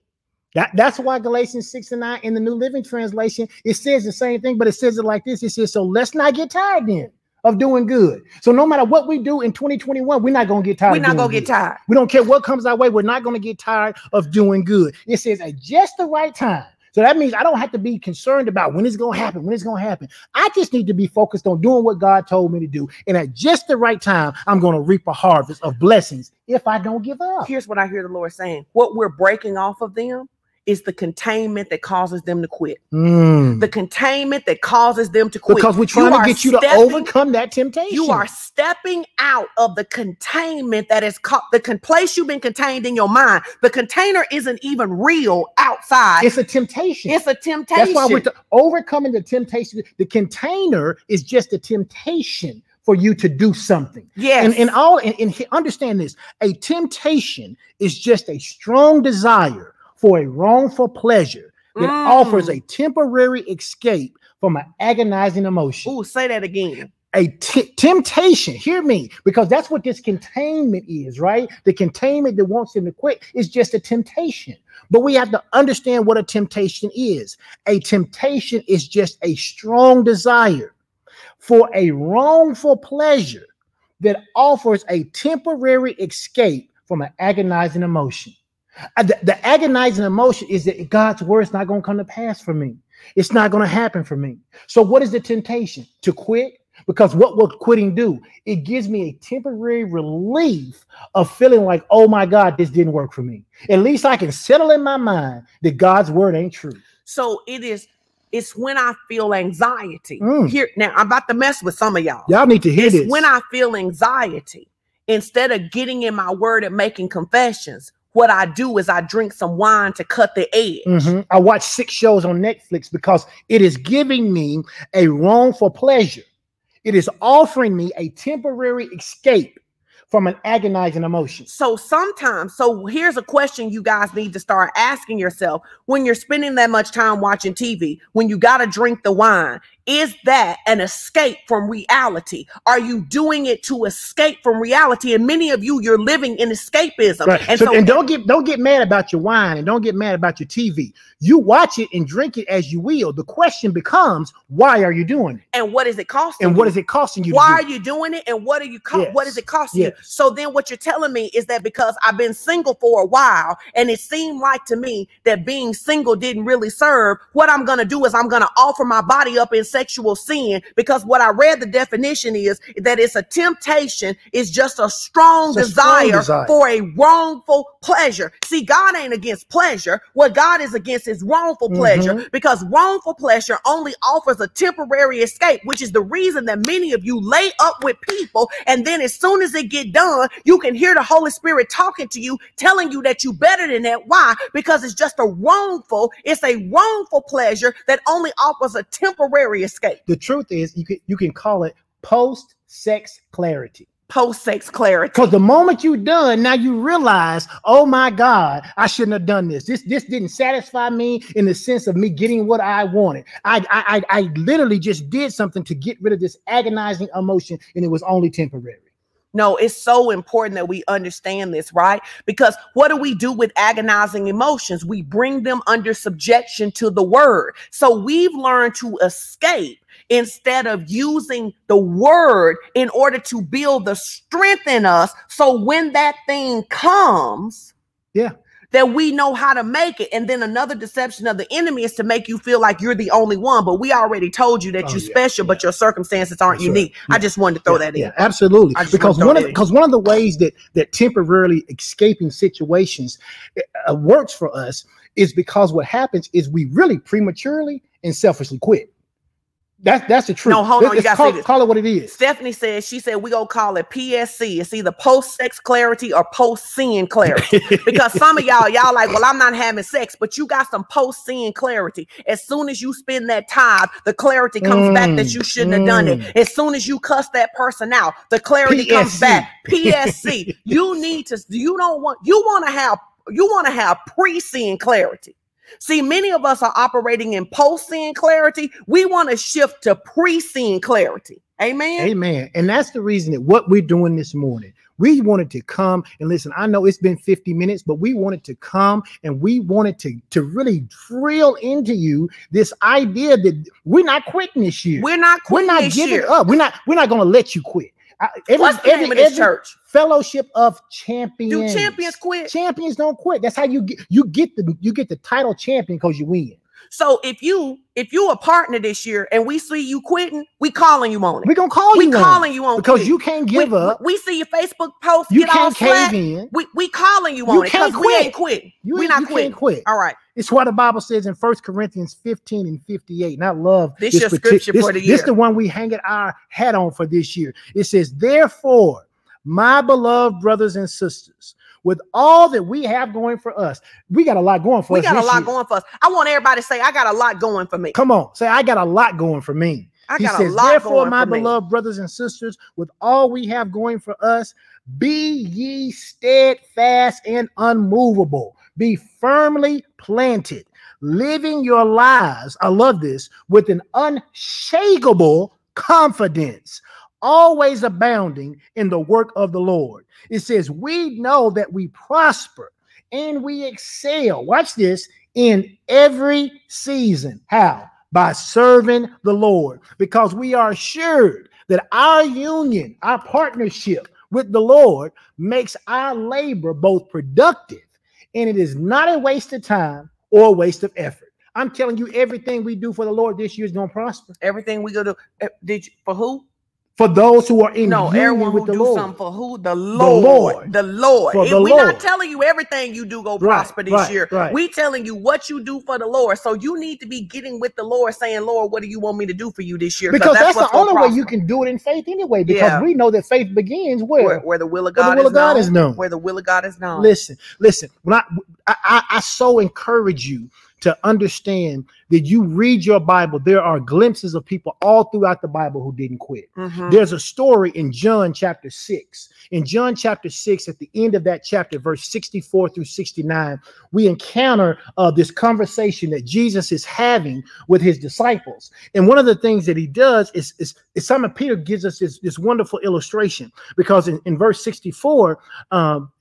That, that's why Galatians six and nine in the New Living Translation, it says the same thing, but it says it like this. It says, so let's not get tired then of doing good. So no matter what we do in twenty twenty-one, we're not going to get tired. We're not going to get tired. We don't care what comes our way. We're not going to get tired of doing good. It says at just the right time. So that means I don't have to be concerned about when it's going to happen, when it's going to happen. I just need to be focused on doing what God told me to do. And at just the right time, I'm going to reap a harvest of blessings if I don't give up. Here's what I hear the Lord saying. What we're breaking off of them is the containment that causes them to quit. Mm. The containment that causes them to quit. Because we're trying you to get you stepping, to overcome that temptation. You are stepping out of the containment that is caught, the con- place you've been contained in your mind. The container isn't even real outside. It's a temptation. It's a temptation. That's why we're t- overcoming the temptation. The container is just a temptation for you to do something. Yes. And, and, all, and, and understand this, a temptation is just a strong desire for a wrongful pleasure that mm. offers a temporary escape from an agonizing emotion. Ooh, say that again. A t- temptation, hear me, because that's what this containment is, right? The containment that wants him to quit is just a temptation. But we have to understand what a temptation is. A temptation is just a strong desire for a wrongful pleasure that offers a temporary escape from an agonizing emotion. The, the agonizing emotion is that God's word is not going to come to pass for me. It's not going to happen for me. So what is the temptation? To quit? Because what will quitting do? It gives me a temporary relief of feeling like, oh my God, this didn't work for me. At least I can settle in my mind that God's word ain't true. So it is. It's when I feel anxiety. Mm. Here, now, I'm about to mess with some of y'all. Y'all need to hear it's this. When I feel anxiety. Instead of getting in my word and making confessions, what I do is I drink some wine to cut the edge. Mm-hmm. I watch six shows on Netflix because it is giving me a wrongful pleasure. It is offering me a temporary escape from an agonizing emotion. So sometimes, so here's a question you guys need to start asking yourself. When you're spending that much time watching T V, when you got to drink the wine, is that an escape from reality? Are you doing it to escape from reality? And many of you, you're living in escapism. Right. And so, so and don't get don't get mad about your wine, and don't get mad about your T V. You watch it and drink it as you will. The question becomes, why are you doing it? And what is it costing? And you? What is it costing you? Why to do? Are you doing it? And what are you? Co- yes. What is it costing yes. you? So then what you're telling me is that because I've been single for a while and it seemed like to me that being single didn't really serve, what I'm going to do is I'm going to offer my body up in sexual sin, because what I read the definition is that it's a temptation, it's just a strong, a strong desire, desire for a wrongful pleasure. See, God ain't against pleasure. What God is against is wrongful mm-hmm. pleasure, because wrongful pleasure only offers a temporary escape, which is the reason that many of you lay up with people, and then as soon as it gets done, you can hear the Holy Spirit talking to you, telling you that you better than that. Why? Because it's just a wrongful, it's a wrongful pleasure that only offers a temporary escape. The truth is, you can you can call it post-sex clarity. Post-sex clarity. Because the moment you're done, now you realize, oh my God, I shouldn't have done this. This this didn't satisfy me in the sense of me getting what I wanted. I I I, I literally just did something to get rid of this agonizing emotion, and it was only temporary. No, it's so important that we understand this, right? Because what do we do with agonizing emotions? We bring them under subjection to the word. So we've learned to escape instead of using the word in order to build the strength in us. So when that thing comes, yeah, that we know how to make it. And then another deception of the enemy is to make you feel like you're the only one, but we already told you that oh, you're yeah, special, yeah. but your circumstances aren't That's unique. Right. Yeah. I just wanted to throw yeah, that in. Yeah, absolutely. Because one of because one of the ways that, that temporarily escaping situations uh, works for us is because what happens is we really prematurely and selfishly quit. That's that's the truth. No, hold on. It's you gotta call, say this. Call it what it is. Stephanie said, she said, we gonna call it P S C. It's either post-sex clarity or post-sin clarity. Because some of y'all, y'all like, well, I'm not having sex, but you got some post-sin clarity. As soon as you spend that time, the clarity comes mm, back that you shouldn't mm. have done it. As soon as you cuss that person out, the clarity P S C comes back. P S C. You need to, you don't want, you want to have, you want to have pre-sin clarity. See, many of us are operating in post-sin clarity. We want to shift to pre-sin clarity. Amen. Amen. And that's the reason that what we're doing this morning, we wanted to come and listen. I know it's been fifty minutes, but we wanted to come and we wanted to, to really drill into you this idea that we're not quitting this year. We're not quitting. We're not this giving year. up. We're not, we're not going to let you quit. I, every, What's the every, name of this every church? Fellowship of Champions. Do champions quit? Champions don't quit. That's how you get you get the you get the title champion, because you win. So if you if you a partner this year and we see you quitting, we calling you on it. We're gonna call we you. We calling on you on because quit. You can't give we, up. We see your Facebook post. You get can't cave in. We we calling you on you it because we ain't quitting. You we not you quitting. Can't quit. All right. It's what the Bible says in First Corinthians fifteen and fifty-eight. And I love this, this your scripture this, for the year. This is the one we hanging our hat on for this year. It says, therefore, my beloved brothers and sisters, with all that we have going for us, we got a lot going for we us. We got a lot year. going for us. I want everybody to say, I got a lot going for me. Come on. Say, I got a lot going for me. I he got says, a lot therefore, going my for beloved me. brothers and sisters, with all we have going for us, be ye steadfast and unmovable. Be firmly planted, living your lives, I love this, with an unshakable confidence, always abounding in the work of the Lord. It says, we know that we prosper and we excel. Watch this, in every season. How? By serving the Lord, because we are assured that our union, our partnership with the Lord makes our labor both productive, and it is not a waste of time or a waste of effort. I'm telling you, everything we do for the Lord this year is going to prosper. Everything we go to, did you, for who? For those who are in no, union with the Lord. No, for who? The Lord. The Lord. The Lord. The we're Lord. Not telling you everything you do go prosper right, this right, year. Right. We're telling you what you do for the Lord. So you need to be getting with the Lord saying, Lord, what do you want me to do for you this year? Because that's, that's the only prosper. Way you can do it in faith anyway. Because yeah. we know that faith begins where? Where, where the will of God, where the will is, of God known, is known. Where the will of God is known. Listen, listen. When I, I, I, I so encourage you to understand that you read your Bible, there are glimpses of people all throughout the Bible who didn't quit. Mm-hmm. There's a story in John chapter six. In John chapter six, at the end of that chapter, verse sixty-four through sixty-nine, we encounter uh, this conversation that Jesus is having with his disciples. And one of the things that he does is, is, is Simon Peter gives us this, this wonderful illustration, because in, in verse sixty-four, um,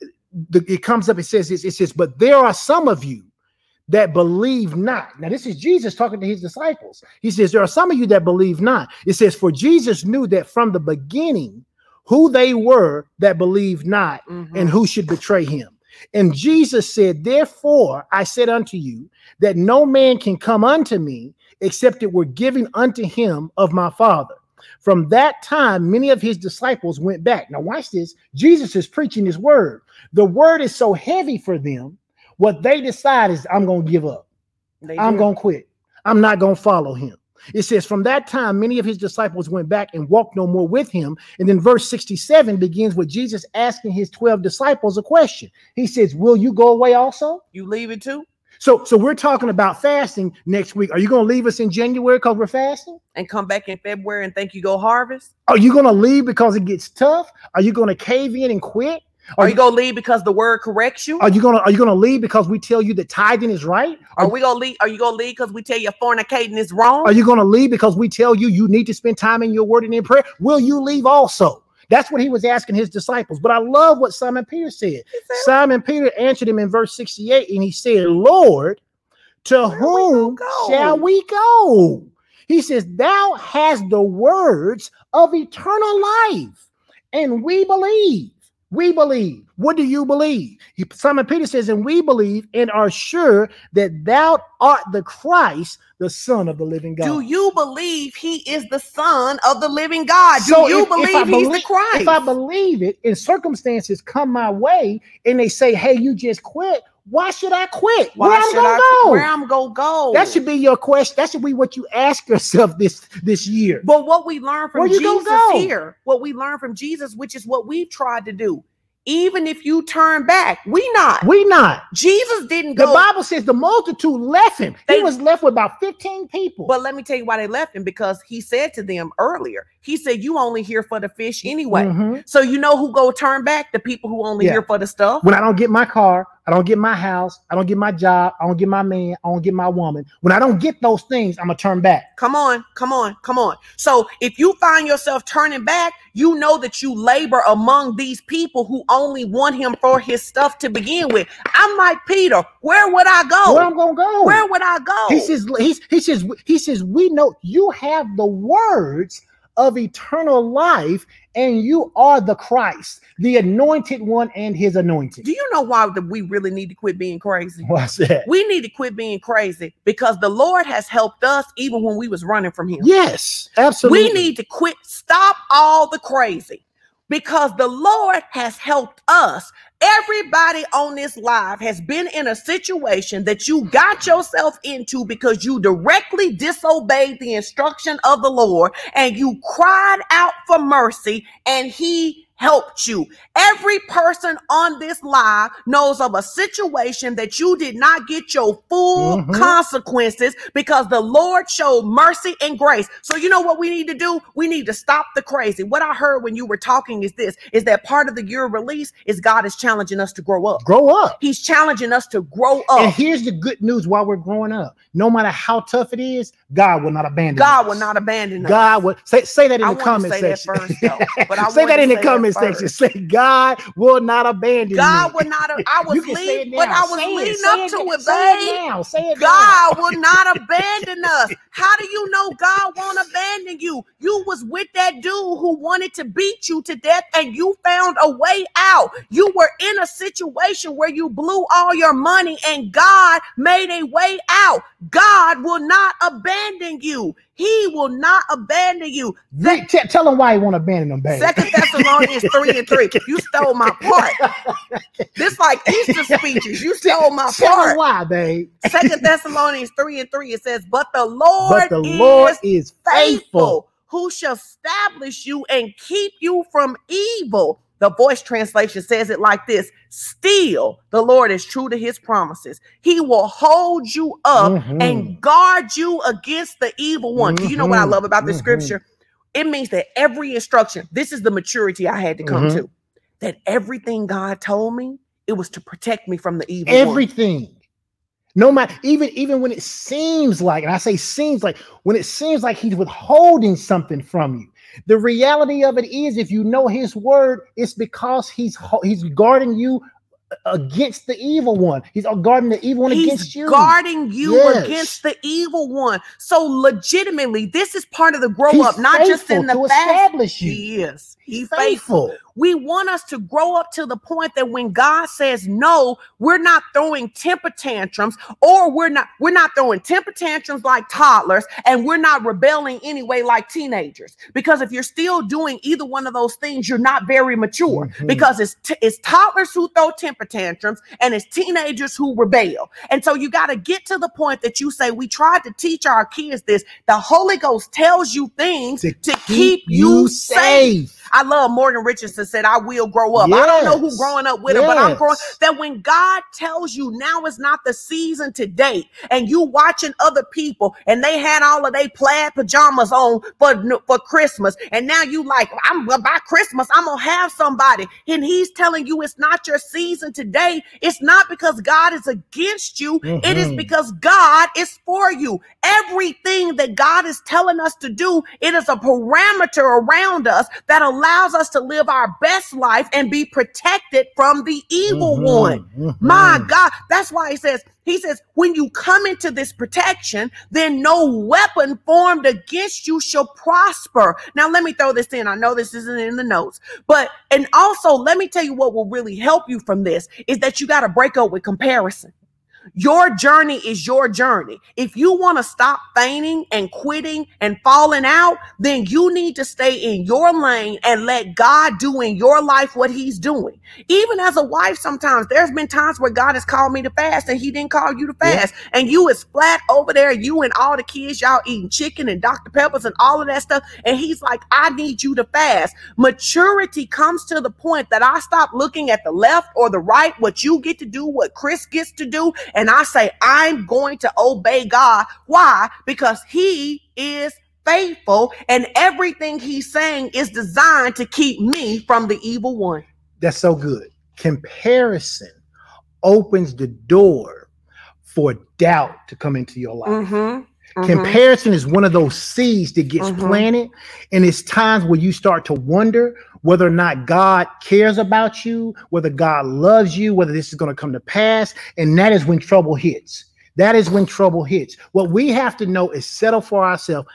the, it comes up, it says, it, it says, but there are some of you that believe not. Now, this is Jesus talking to his disciples. He says, there are some of you that believe not. It says, for Jesus knew that from the beginning who they were that believed not, mm-hmm. and who should betray him. And Jesus said, therefore, I said unto you that no man can come unto me except it were given unto him of my Father. From that time, many of his disciples went back. Now, watch this. Jesus is preaching his word. The word is so heavy for them. What they decide is, I'm going to give up. They I'm going to quit. I'm not going to follow him. It says, from that time, many of his disciples went back and walked no more with him. And then verse sixty-seven begins with Jesus asking his twelve disciples a question. He says, will you go away also? You leave it too? So, so we're talking about fasting next week. Are you going to leave us in January because we're fasting? And come back in February and think you go harvest? Are you going to leave because it gets tough? Are you going to cave in and quit? Are, are you gonna leave because the word corrects you? Are you gonna Are you gonna leave because we tell you that tithing is right? Are, are we gonna leave? Are you gonna leave because we tell you fornicating is wrong? Are you gonna leave because we tell you you need to spend time in your word and in prayer? Will you leave also? That's what he was asking his disciples. But I love what Simon Peter said. Simon Peter answered him in verse sixty-eight, and he said, "Lord, to whom shall we go?" He says, "Thou hast the words of eternal life, and we believe." We believe. What do you believe? He, Simon Peter says, and we believe and are sure that thou art the Christ, the Son of the living God. Do you believe he is the Son of the living God? Do so you if, believe if he's believe, the Christ? If I believe it and circumstances come my way and they say, hey, you just quit. Why should I quit? Why where I'm gonna I, go? Where I'm gonna go? That should be your question. That should be what you ask yourself this this year. But what we learn from Jesus go? Here, what we learn from Jesus, which is what we've tried to do. Even if you turn back, we not. We not. Jesus didn't go. The Bible says the multitude left him. They, he was left with about fifteen people. But let me tell you why they left him, because he said to them earlier, he said, you only here for the fish anyway. Mm-hmm. So you know who go turn back? The people who only yeah. here for the stuff. When I don't get my car, I don't get my house, I don't get my job, I don't get my man, I don't get my woman. When I don't get those things, I'm going to turn back. Come on, come on, come on. So if you find yourself turning back, you know that you labor among these people who only want him for his stuff to begin with. I'm like Peter, where would I go? Where I'm going to go? Where would I go? He says, he, he says, he says, we know you have the words of eternal life, and you are the Christ, the anointed one and his anointed. Do you know why we really need to quit being crazy? What's that? We need to quit being crazy because the Lord has helped us even when we was running from him. Yes, absolutely. We need to quit, stop all the crazy because the Lord has helped us. Everybody on this live has been in a situation that you got yourself into because you directly disobeyed the instruction of the Lord and you cried out for mercy and he helped you. Every person on this live knows of a situation that you did not get your full mm-hmm. consequences because the Lord showed mercy and grace. So you know what we need to do? We need to stop the crazy. What I heard when you were talking is this, is that part of the year release is God is challenging us to grow up. Grow up. He's challenging us to grow up. And here's the good news while we're growing up. No matter how tough it is, God will not abandon God us. God will not abandon us. God will. Say, say that in I the comment section. First, though, but I say that in the comment section. Say, God will not abandon God me. will not. I was leading, but I was say leading it, up to it, it, say it now, say it God now. will not abandon us. How do you know God won't abandon you? You was with that dude who wanted to beat you to death, and you found a way out. You were in a situation where you blew all your money, and God made a way out. God will not abandon abandon you. He will not abandon you. Second, tell, tell him why he won't abandon them, baby. Second Thessalonians three and three. You stole my part. This like Easter speeches. You stole my tell part. Tell him why, babe. Second Thessalonians three and three. It says, "But the Lord, but the is, Lord is faithful, faithful, who shall establish you and keep you from evil." The Voice translation says it like this: still, the Lord is true to his promises. He will hold you up mm-hmm. and guard you against the evil one. Mm-hmm. Do you know what I love about this mm-hmm. scripture? It means that every instruction, this is the maturity I had to come mm-hmm. to, that everything God told me, it was to protect me from the evil everything. One. Everything. No matter, even, even when it seems like, and I say seems like, when it seems like he's withholding something from you. The reality of it is, if you know his word, it's because he's he's guarding you against the evil one. He's guarding the evil one he's against you. He's guarding you yes. against the evil one. So legitimately, this is part of the grow he's up, not just in the past. You. He is. He's faithful. faithful. We want us to grow up to the point that when God says no, we're not throwing temper tantrums, or we're not we're not throwing temper tantrums like toddlers, and we're not rebelling anyway like teenagers. Because if you're still doing either one of those things, you're not very mature. Mm-hmm. Because it's t- it's toddlers who throw temper tantrums, and it's teenagers who rebel. And so you got to get to the point that you say, we tried to teach our kids this. The Holy Ghost tells you things to, to keep, keep you safe. safe. I love Morgan Richardson said, I will grow up. Yes. I don't know who growing up with yes. him, but I'm growing. That when God tells you now is not the season to date, and you watching other people and they had all of their plaid pajamas on for, for Christmas. And now you like, I'm by Christmas, I'm going to have somebody. And he's telling you it's not your season today. It's not because God is against you. Mm-hmm. It is because God is for you. Everything that God is telling us to do, it is a parameter around us that allows us to live our best life and be protected from the evil mm-hmm, one. Mm-hmm. My God, that's why he says, he says, when you come into this protection, then no weapon formed against you shall prosper. Now, let me throw this in. I know this isn't in the notes, but, and also let me tell you what will really help you from this is that you got to break up with comparison. Your journey is your journey. If you want to stop feigning and quitting and falling out, then you need to stay in your lane and let God do in your life what he's doing. Even as a wife, sometimes there's been times where God has called me to fast and he didn't call you to fast. Yeah. And you is flat over there, you and all the kids, y'all eating chicken and Doctor Peppers and all of that stuff. And he's like, I need you to fast. Maturity comes to the point that I stop looking at the left or the right, what you get to do, what Chris gets to do. And I say, I'm going to obey God. Why? Because he is faithful and everything he's saying is designed to keep me from the evil one. That's so good. Comparison opens the door for doubt to come into your life. Mm-hmm. Mm-hmm. Comparison is one of those seeds that gets mm-hmm. planted, and it's times where you start to wonder whether or not God cares about you, whether God loves you, whether this is going to come to pass. And that is when trouble hits. That is when trouble hits. What we have to know is settle for ourselves.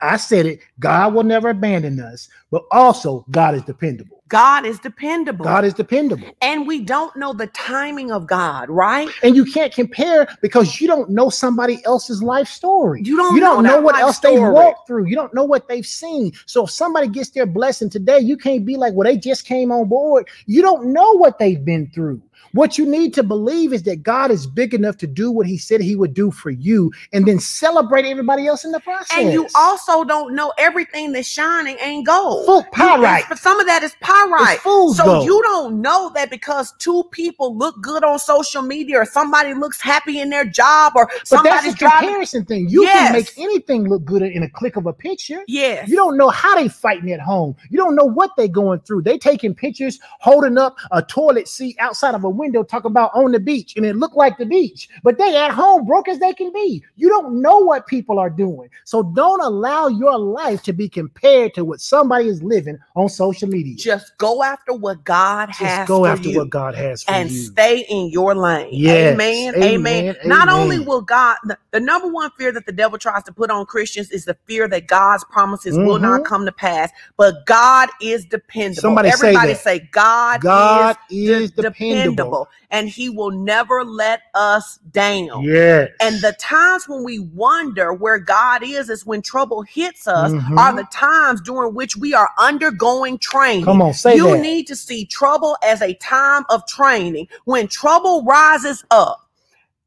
I said it, God will never abandon us, but also God is dependable. God is dependable. God is dependable. And we don't know the timing of God, right? And you can't compare because you don't know somebody else's life story. You don't, you don't know, know what else they walked through. You don't know what they've seen. So if somebody gets their blessing today, you can't be like, well, they just came on board. You don't know what they've been through. What you need to believe is that God is big enough to do what he said he would do for you and then celebrate everybody else in the process. And you also don't know everything that's shining ain't gold. Full pyrite. But some of that is pyrite. So gold. You don't know that because two people look good on social media or somebody looks happy in their job or but somebody's that's a comparison driving. Thing. You yes. can make anything look good in a click of a picture. Yes. You don't know how they fighting at home. You don't know what they going through. They taking pictures, holding up a toilet seat outside of a window, talk about on the beach, and it looked like the beach, but they at home broke as they can be. You don't know what people are doing. So don't allow your life to be compared to what somebody is living on social media. Just Just go after what God Just has. Just go for after you what God has for and you, and stay in your lane. Yes. Amen. Amen. Amen. Not Amen. only will God, the, the number one fear that the devil tries to put on Christians is the fear that God's promises mm-hmm. will not come to pass. But God is dependable. Somebody Everybody say, say God, God is, is de- dependable. dependable, and He will never let us down. Yes. And the times when we wonder where God is is when trouble hits us. Mm-hmm. Are the times during which we are undergoing training. Come on, say you that. Need to see trouble as a time of training. When trouble rises up,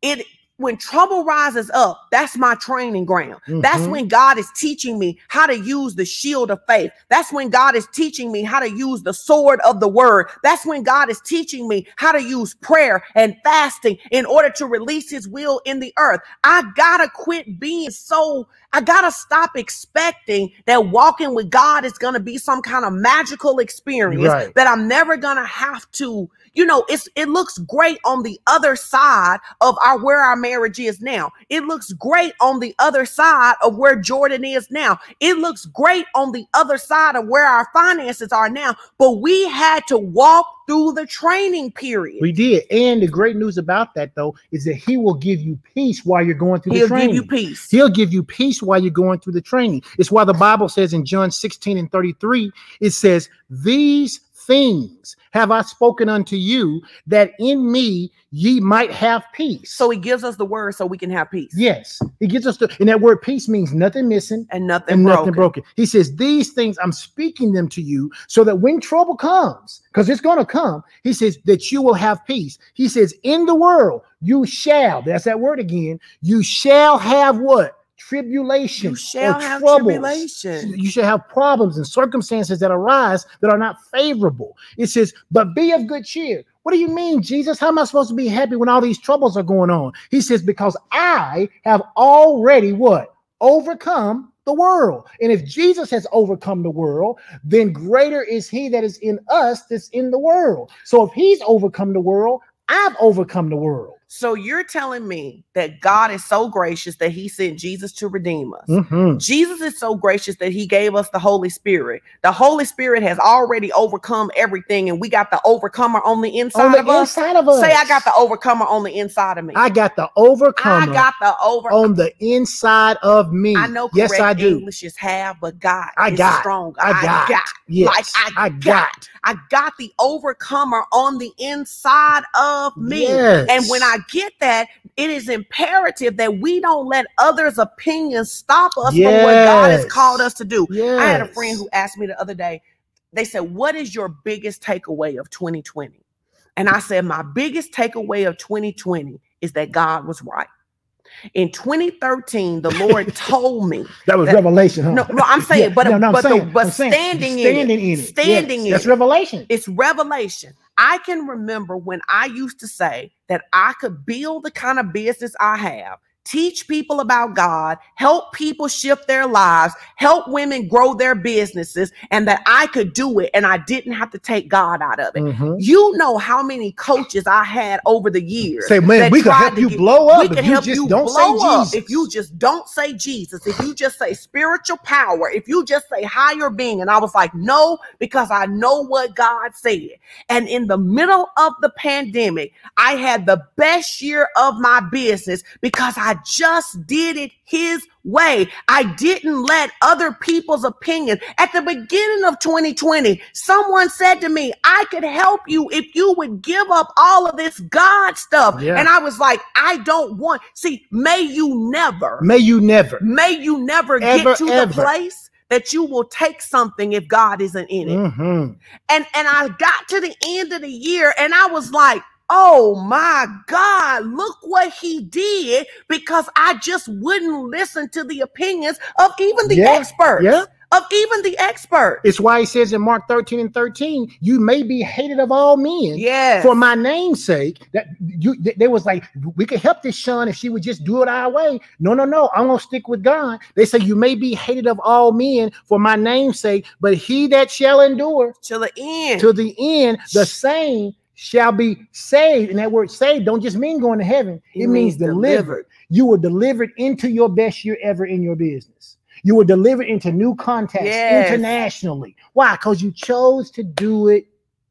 it when trouble rises up, that's my training ground. Mm-hmm. That's when God is teaching me how to use the shield of faith. That's when God is teaching me how to use the sword of the word. That's when God is teaching me how to use prayer and fasting in order to release His will in the earth. I gotta quit being so, I gotta stop expecting that walking with God is gonna be some kind of magical experience right. that I'm never gonna have to, you know, it's it looks great on the other side of our where our marriage is now. It looks great on the other side of where Jordan is now. It looks great on the other side of where our finances are now. But we had to walk through the training period. We did. And the great news about that, though, is that He will give you peace while you're going through He'll the training. He'll give you peace. He'll give you peace while you're going through the training. It's why the Bible says in John sixteen and thirty-three, it says, these things have I spoken unto you, that in me ye might have peace. So He gives us the word so we can have peace. Yes. He gives us the, and that word peace means nothing missing and nothing, and broken. nothing broken. He says, these things I'm speaking them to you so that when trouble comes, because it's going to come, He says that you will have peace. He says, in the world, you shall, that's that word again, you shall have what? Tribulation. You shall have troubles. tribulation. You shall have problems and circumstances that arise that are not favorable. It says, but be of good cheer. What do you mean, Jesus? How am I supposed to be happy when all these troubles are going on? He says, because I have already what? Overcome the world. And if Jesus has overcome the world, then greater is He that is in us that's in the world. So if He's overcome the world, I've overcome the world. So you're telling me that God is so gracious that He sent Jesus to redeem us. Mm-hmm. Jesus is so gracious that He gave us the Holy Spirit. The Holy Spirit has already overcome everything, and we got the overcomer on the inside, on the of, inside us. of us. Say, I got the overcomer on the inside of me. I got the overcomer I got the over- on the inside of me. I know correct yes, I do. English is have, but God I is got, strong. I, I got. got. Yes, like I, I got. got. I got the overcomer on the inside of me. Yes. And when I get that, it is imperative that we don't let others' opinions stop us yes. from what God has called us to do. Yes. I had a friend who asked me the other day, they said, what is your biggest takeaway of twenty twenty? And I said, my biggest takeaway of twenty twenty is that God was right. In twenty thirteen, the Lord told me that was that, revelation. Huh? No, no, I'm saying, yeah, but, no, no, but, I'm saying, the, but I'm saying, standing, standing in it, in it. standing yes, in that's it. That's revelation. It's revelation. I can remember when I used to say that I could build the kind of business I have, teach people about God, help people shift their lives, help women grow their businesses, and that I could do it and I didn't have to take God out of it. Mm-hmm. You know how many coaches I had over the years. Say, man, we could help you blow up if you just don't say Jesus. If you just don't say Jesus, if you just say spiritual power, if you just say higher being. And I was like, no, because I know what God said. And in the middle of the pandemic, I had the best year of my business because I I just did it His way. I didn't let other people's opinions. At the beginning of twenty twenty, someone said to me, I could help you if you would give up all of this God stuff. Yeah. And I was like, I don't want, see, may you never, may you never, may you never ever, get to ever. the place that you will take something if God isn't in it. Mm-hmm. And, and I got to the end of the year and I was like, oh my God, look what He did because I just wouldn't listen to the opinions of even the yeah, experts. Yeah. Of even the expert. It's why He says in Mark thirteen and thirteen, you may be hated of all men yes. for my name's sake. That you, th- they was like, we could help this Sean if she would just do it our way. No, no, no, I'm going to stick with God. They say, you may be hated of all men for my name's sake, but he that shall endure till the end, till the end, the same shall be saved. And that word saved don't just mean going to heaven. It, it means, means delivered. delivered. You were delivered into your best year ever in your business. You were delivered into new contexts yes. internationally. Why? Because you chose to do it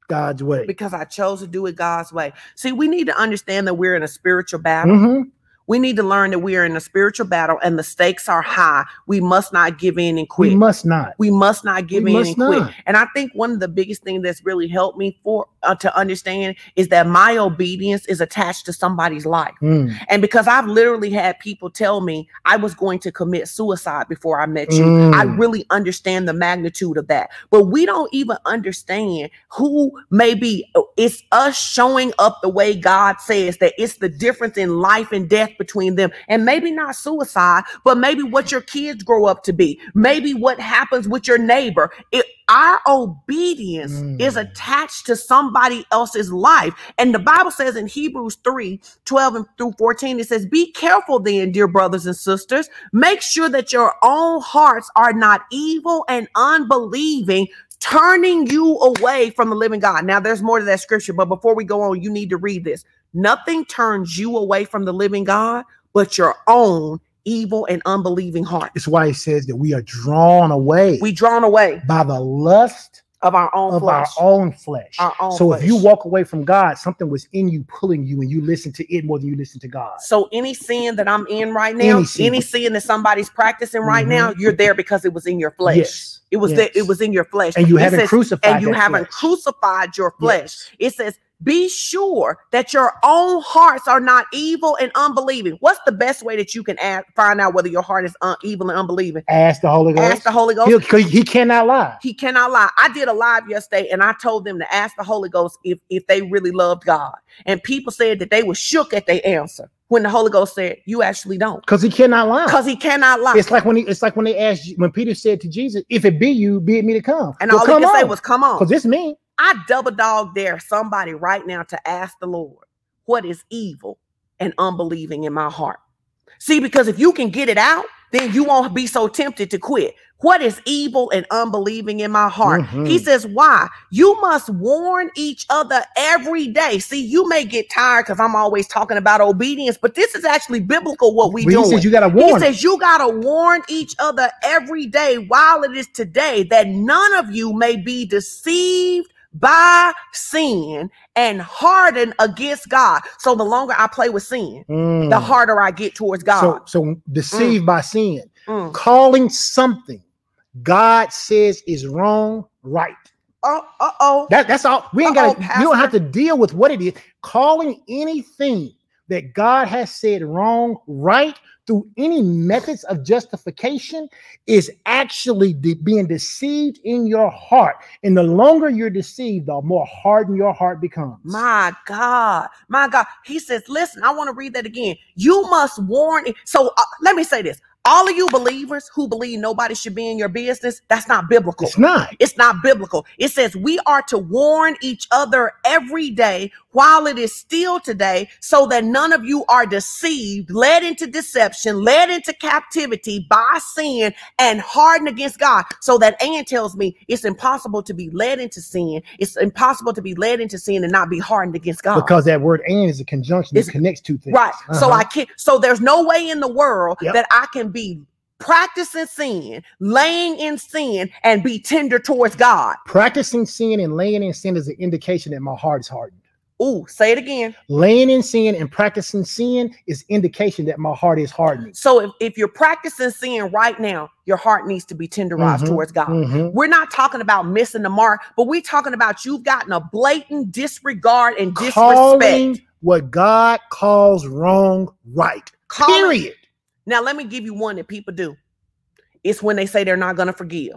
God's way. Because I chose to do it God's way. See, we need to understand that we're in a spiritual battle. Mm-hmm. We need to learn that we are in a spiritual battle and the stakes are high. We must not give in and quit. We must not. We must not give we in and not. quit. And I think one of the biggest things that's really helped me for uh, to understand is that my obedience is attached to somebody's life. Mm. And because I've literally had people tell me I was going to commit suicide before I met you, mm. I really understand the magnitude of that. But we don't even understand who maybe it's us showing up the way God says, that it's the difference in life and death between them, and maybe not suicide, but maybe what your kids grow up to be, maybe what happens with your neighbor. It, our obedience mm. is attached to somebody else's life. And the Bible says in Hebrews three, twelve and through fourteen, it says, be careful then, dear brothers and sisters, make sure that your own hearts are not evil and unbelieving, turning you away from the living God. Now there's more to that scripture, but before we go on, you need to read this. Nothing turns you away from the living God but your own evil and unbelieving heart. It's why it says that we are drawn away. We drawn away by the lust of our own of flesh. Our own flesh. Our own so flesh. If you walk away from God, something was in you pulling you, and you listen to it more than you listen to God. So any sin that I'm in right now, any sin, any sin that somebody's practicing right mm-hmm. now, you're there because it was in your flesh. Yes. It was yes. there, it was in your flesh. And you it haven't says, crucified and you haven't flesh. crucified your flesh. Yes. It says, be sure that your own hearts are not evil and unbelieving. What's the best way that you can ask, find out whether your heart is un- evil and unbelieving? Ask the Holy Ghost. Ask the Holy Ghost. He, he cannot lie. He cannot lie. I did a live yesterday, and I told them to ask the Holy Ghost if, if they really loved God. And people said that they were shook at their answer when the Holy Ghost said, you actually don't. Because he cannot lie. Because he cannot lie. It's like when he, it's like when they asked, when Peter said to Jesus, if it be you, bid me to come. And well, all he could say was, come on. Because it's me. I double dog dare somebody right now to ask the Lord, what is evil and unbelieving in my heart? See, because if you can get it out, then you won't be so tempted to quit. What is evil and unbelieving in my heart? Mm-hmm. He says, why? You must warn each other every day. See, you may get tired because I'm always talking about obedience, but this is actually biblical what we do. He says you gotta warn. He says you gotta warn each other every day while it is today, that none of you may be deceived by sin and harden against God. So the longer I play with sin, mm. the harder I get towards God. So, so deceived mm. by sin, mm. calling something God says is wrong right. Uh oh. That, that's all. We ain't got. You don't have to deal with what it is. Calling anything that God has said wrong right through any methods of justification is actually de- being deceived in your heart. And the longer you're deceived, the more hardened your heart becomes. My God, my God. He says, listen, I want to read that again. You must warn. It. So uh, let me say this. All of you believers who believe nobody should be in your business, that's not biblical. It's not. It's not biblical. It says we are to warn each other every day while it is still today, so that none of you are deceived, led into deception, led into captivity by sin and hardened against God. So that Ann tells me it's impossible to be led into sin. It's impossible to be led into sin and not be hardened against God. Because that word "and" is a conjunction. It connects two things. Right. Uh-huh. So I can't. So there's no way in the world yep. that I can be be practicing sin, laying in sin, and be tender towards God. Practicing sin and laying in sin is an indication that my heart is hardened. Ooh, say it again. Laying in sin and practicing sin is indication that my heart is hardened. So if, if you're practicing sin right now, your heart needs to be tenderized mm-hmm, towards God. Mm-hmm. We're not talking about missing the mark, but we're talking about you've gotten a blatant disregard and disrespect. Calling what God calls wrong right. Calling, period. Now, let me give you one that people do. It's when they say they're not going to forgive.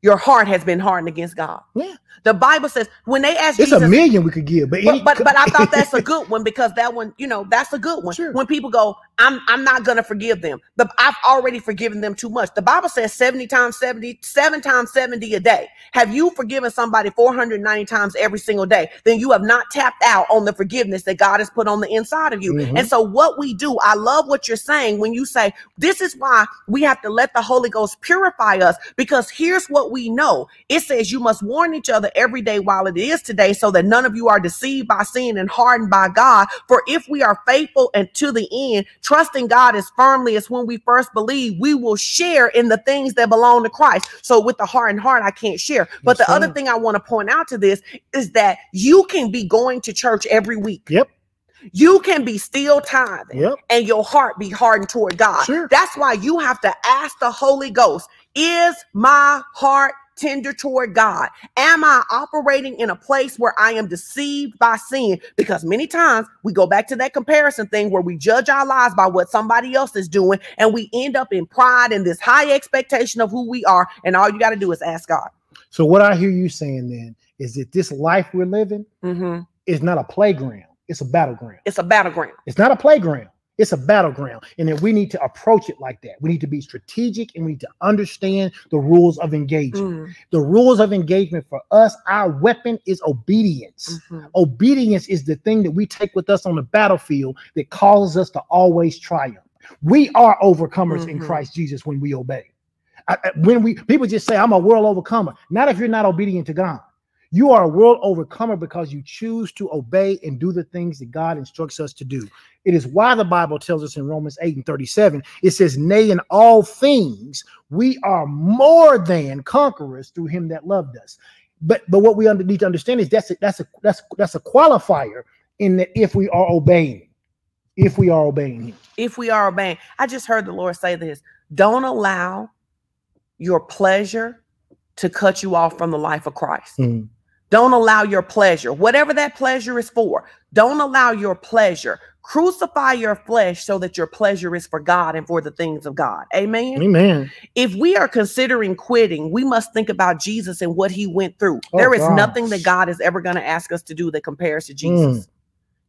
Your heart has been hardened against God. Yeah. The Bible says when they ask it's Jesus, a million we could give, but but, but but I thought that's a good one because that one, you know, that's a good one. Sure. When people go, I'm I'm not going to forgive them. The, I've already forgiven them too much. The Bible says seventy times seventy, seven times seventy a day. Have you forgiven somebody four hundred ninety times every single day? Then you have not tapped out on the forgiveness that God has put on the inside of you. Mm-hmm. And so what we do, I love what you're saying when you say, this is why we have to let the Holy Ghost purify us, because here's what we know. It says you must warn each other every day while it is today, so that none of you are deceived by sin and hardened by God. For if we are faithful and to the end, Trusting God as firmly as when we first believe, we will share in the things that belong to Christ. So with the heart and heart, I can't share. But yes, the sir. Other thing I want to point out to this is that you can be going to church every week. Yep. You can be still tithing, yep, and your heart be hardened toward God. Sure. That's why you have to ask the Holy Ghost, is my heart tender toward God? Am I operating in a place where I am deceived by sin? Because many times we go back to that comparison thing where we judge our lives by what somebody else is doing, and we end up in pride and this high expectation of who we are. And all you got to do is ask God. So what I hear you saying then is that this life we're living, mm-hmm, is not a playground. It's a battleground. It's a battleground. It's not a playground. It's a battleground. And that we need to approach it like that. We need to be strategic, and we need to understand the rules of engagement. Mm-hmm. The rules of engagement for us, our weapon is obedience. Mm-hmm. Obedience is the thing that we take with us on the battlefield that causes us to always triumph. We are overcomers, mm-hmm, in Christ Jesus when we obey. I, when we people just say, I'm a world overcomer. Not if you're not obedient to God. You are a world overcomer because you choose to obey and do the things that God instructs us to do. It is why the Bible tells us in Romans eight and thirty-seven, it says, nay, in all things, we are more than conquerors through him that loved us. But but what we under, need to understand is that's a, that's a, that's that's a qualifier in that if we are obeying, if we are obeying him. If we are obeying. I just heard the Lord say this. Don't allow your pleasure to cut you off from the life of Christ. Mm. Don't allow your pleasure, whatever that pleasure is for, don't allow your pleasure. Crucify your flesh so that your pleasure is for God and for the things of God. Amen. Amen. If we are considering quitting, we must think about Jesus and what he went through. Oh, there is gosh. nothing that God is ever going to ask us to do that compares to Jesus. Mm.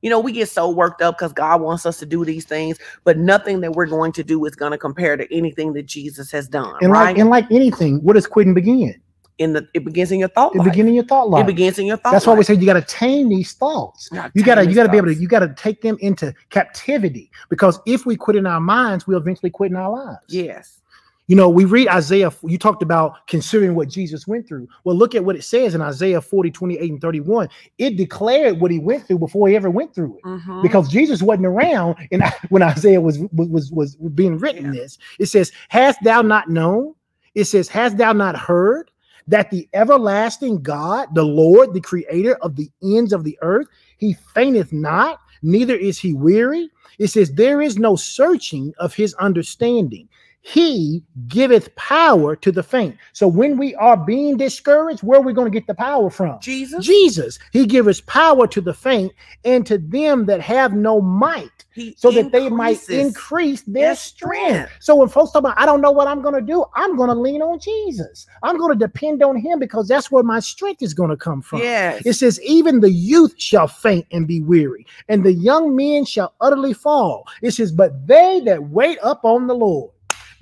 You know, we get so worked up because God wants us to do these things, but nothing that we're going to do is going to compare to anything that Jesus has done. And, right? like, and like anything, where does quitting begin? In the it begins in your thought life. It begins in your thought life. It begins in your thought life. That's why we say you got to tame these thoughts. You got to you got to be able to you got to take them into captivity, because if we quit in our minds, we'll eventually quit in our lives. Yes. You know, we read Isaiah. You talked about considering what Jesus went through. Well, look at what it says in Isaiah forty, twenty-eight and thirty-one. It declared what he went through before he ever went through it, mm-hmm, because Jesus wasn't around. And when Isaiah was was was being written, yeah, this, it says, hast thou not known? It says, hast thou not heard that the everlasting God, the Lord, the creator of the ends of the earth, he fainteth not, neither is he weary. It says, there is no searching of his understanding. He giveth power to the faint. So when we are being discouraged, where are we going to get the power from? Jesus. Jesus. He giveth power to the faint, and to them that have no might, he so that they might increase their strength. strength. So when folks talk about, I don't know what I'm going to do, I'm going to lean on Jesus. I'm going to depend on him, because that's where my strength is going to come from. Yes. It says, even the youth shall faint and be weary, and the young men shall utterly fall. It says, but they that wait up on the Lord,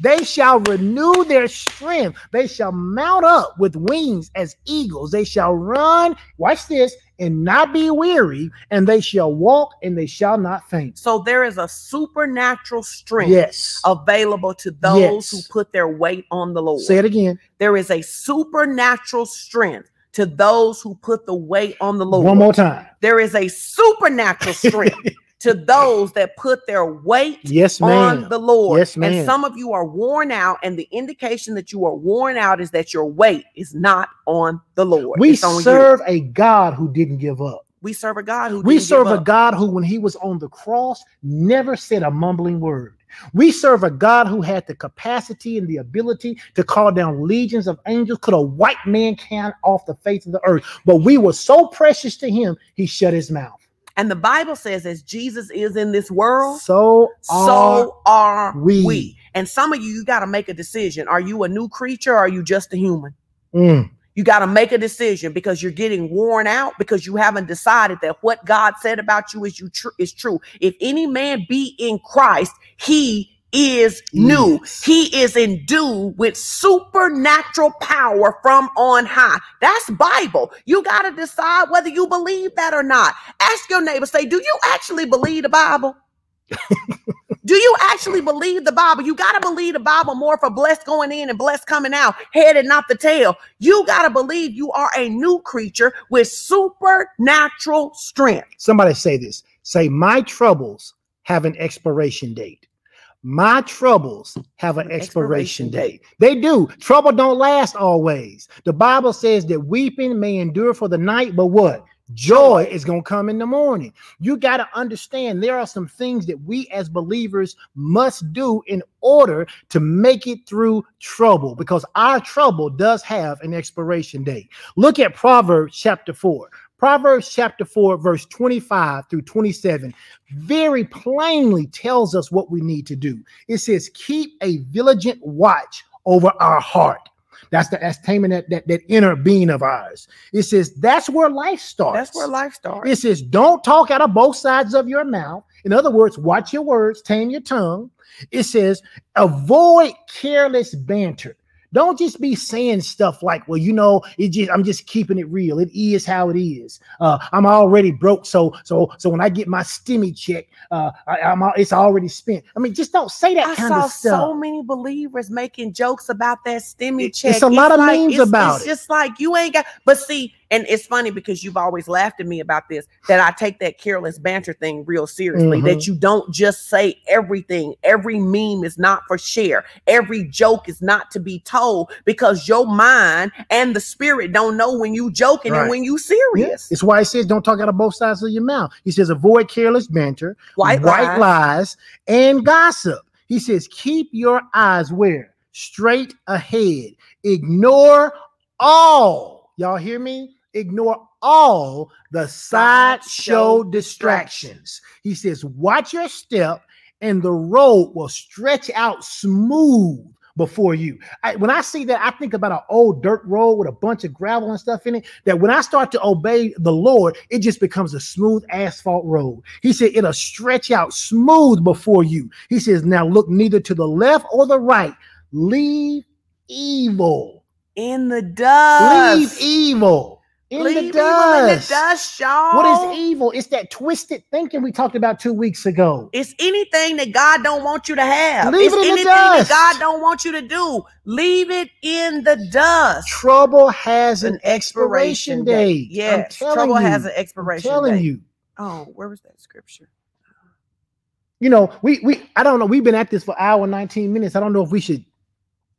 they shall renew their strength. They shall mount up with wings as eagles. They shall run, watch this, and not be weary, and they shall walk and they shall not faint. So there is a supernatural strength, yes, available to those, yes, who put their weight on the Lord. Say it again. There is a supernatural strength to those who put the weight on the Lord. One more time. There is a supernatural strength to those that put their weight, yes, on the Lord. Yes, and some of you are worn out, and the indication that you are worn out is that your weight is not on the Lord. We serve you. a God who didn't give up. We serve a God who we didn't serve give up. a God who, when he was on the cross, never said a mumbling word. We serve a God who had the capacity and the ability to call down legions of angels, could have wiped mankind off the face of the earth. But we were so precious to him, he shut his mouth. And the Bible says, as Jesus is in this world, so are, so are we. we. And some of you, you got to make a decision. Are you a new creature, or are you just a human? Mm. You got to make a decision, because you're getting worn out, because you haven't decided that what God said about you is, you tr- is true. If any man be in Christ, he is new. Yes. He is endued with supernatural power from on high. That's Bible. You got to decide whether you believe that or not. Ask your neighbor, say, do you actually believe the Bible? Do you actually believe the Bible? You got to believe the Bible more for blessed going in and blessed coming out, head and not the tail. You got to believe you are a new creature with supernatural strength. Somebody say this. Say, my troubles have an expiration date. My troubles have an expiration date. They do. Trouble don't last always. The Bible says that weeping may endure for the night, but what? Joy is going to come in the morning. You got to understand there are some things that we as believers must do in order to make it through trouble, because our trouble does have an expiration date. Look at Proverbs chapter four. Proverbs chapter four, verse twenty-five through twenty-seven, very plainly tells us what we need to do. It says, keep a vigilant watch over our heart. That's the that's taming that, that, that inner being of ours. It says, that's where life starts. That's where life starts. It says, don't talk out of both sides of your mouth. In other words, watch your words, tame your tongue. It says, avoid careless banter. Don't just be saying stuff like, well, you know, it just, I'm just keeping it real. It is how it is. Uh, I'm already broke. So, so, so when I get my stimmy check, uh, I, I'm, it's already spent. I mean, just don't say that I kind of stuff. I saw so many believers making jokes about that stimmy check. It's a lot it's of like, memes it's, about it's it. It's just like, you ain't got, but see, and it's funny because you've always laughed at me about this, that I take that careless banter thing real seriously, mm-hmm. that you don't just say everything. Every meme is not for share. Every joke is not to be told, because your mind and the spirit don't know when you joking right. and when you serious. Yeah. It's why it says don't talk out of both sides of your mouth. He says avoid careless banter, white, white lies. lies, and gossip. He says keep your eyes where? Straight ahead. Ignore all. Y'all hear me? Ignore all the sideshow distractions. He says, watch your step and the road will stretch out smooth before you. I, when I see that, I think about an old dirt road with a bunch of gravel and stuff in it, that when I start to obey the Lord, it just becomes a smooth asphalt road. He said, it'll stretch out smooth before you. He says, now look neither to the left or the right. Leave evil in the dust. Leave evil. In Leave the dust. In the dust, y'all. What is evil? It's that twisted thinking we talked about two weeks ago. It's anything that God don't want you to have. Leave it's it in anything the dust. That God don't want you to do. Leave it in the dust. Trouble has an, an expiration, expiration day. day. Yes, trouble you, has an expiration I'm telling day. Telling you. Oh, where was that scripture? You know, we we I don't know. We've been at this for an hour and nineteen minutes. I don't know if we should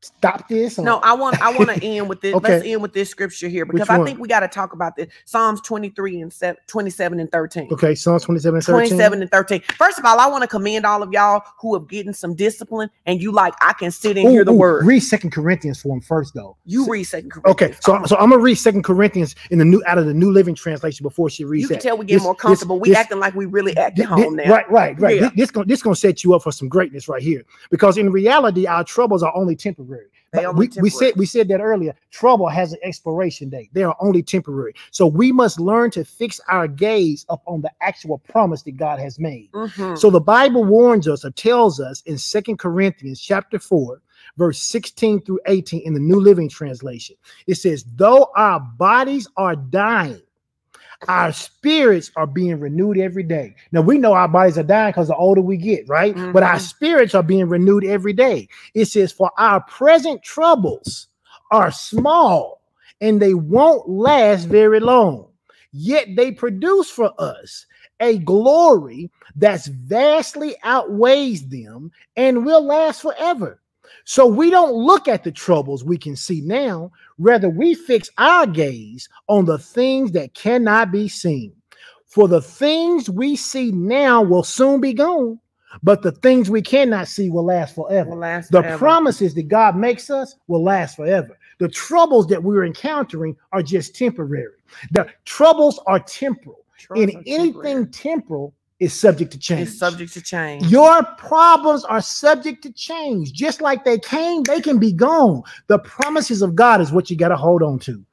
stop this. Or? No, I want I want to end with this. Okay. Let's end with this scripture here, because I think we got to talk about this. Psalms twenty-three and twenty-seven and thirteen. Okay, Psalms twenty-seven and thirteen. twenty-seven and thirteen. First of all, I want to commend all of y'all who have gotten some discipline, and you like I can sit and ooh, hear the ooh, word. Read Second Corinthians for them first, though. You read Second Corinthians. Okay, so I'm, so I'm gonna read Second Corinthians in the new out of the New Living Translation before she reads. You can that. Tell we get this, more comfortable. This, we this, acting like we really act at home now. Right, right, right. Yeah. This gonna this gonna set you up for some greatness right here, because in reality, our troubles are only temporary. We, we said we said that earlier. Trouble has an expiration date. They are only temporary. So we must learn to fix our gaze upon the actual promise that God has made. Mm-hmm. So the Bible warns us or tells us in Second Corinthians chapter four, verse sixteen through eighteen in the New Living Translation. It says, though our bodies are dying, our spirits are being renewed every day. Now, we know our bodies are dying because the older we get, right? Mm-hmm. But our spirits are being renewed every day. It says, for our present troubles are small and they won't last very long. Yet they produce for us a glory that's vastly outweighs them and will last forever. So we don't look at the troubles we can see now. Rather, we fix our gaze on the things that cannot be seen. For the things we see now will soon be gone, but the things we cannot see will last forever. Will last the forever. Promises that God makes us will last forever. The troubles that we're encountering are just temporary. The troubles are temporal. Troubles In are anything temporary. temporal, is subject to change. It's subject to change. Your problems are subject to change. Just like they came, they can be gone. The promises of God is what you got to hold on to.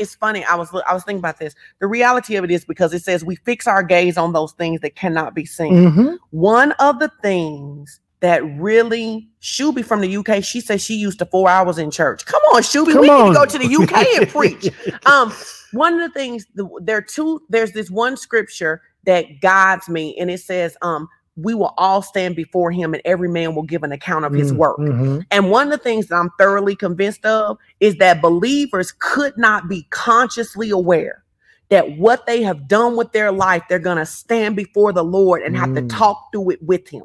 It's funny. I was I was thinking about this. The reality of it is, because it says we fix our gaze on those things that cannot be seen. Mm-hmm. One of the things that really, Shuby from the U K, she says she used to four hours in church. Come on, Shuby, we on. Need to go to the U K and preach. Um, one of the things, there are two, there's this one scripture that guides me, and it says, um, we will all stand before him and every man will give an account of his work. Mm-hmm. And one of the things that I'm thoroughly convinced of is that believers could not be consciously aware that what they have done with their life, they're going to stand before the Lord and have mm. to talk through it with him.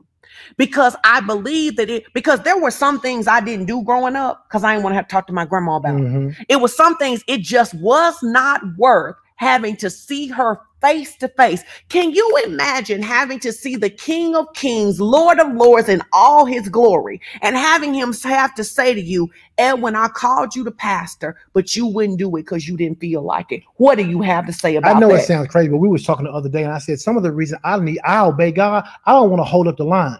Because I believe that it, because there were some things I didn't do growing up because I didn't want to have to talk to my grandma about mm-hmm. it. It was some things it just was not worth having to see her face to face. Can you imagine having to see the King of Kings, Lord of Lords in all his glory and having him have to say to you, Edwin, I called you to pastor, but you wouldn't do it because you didn't feel like it. What do you have to say about that? I know that? It sounds crazy, but we was talking the other day and I said, some of the reason I need, I obey God. I don't want to hold up the line.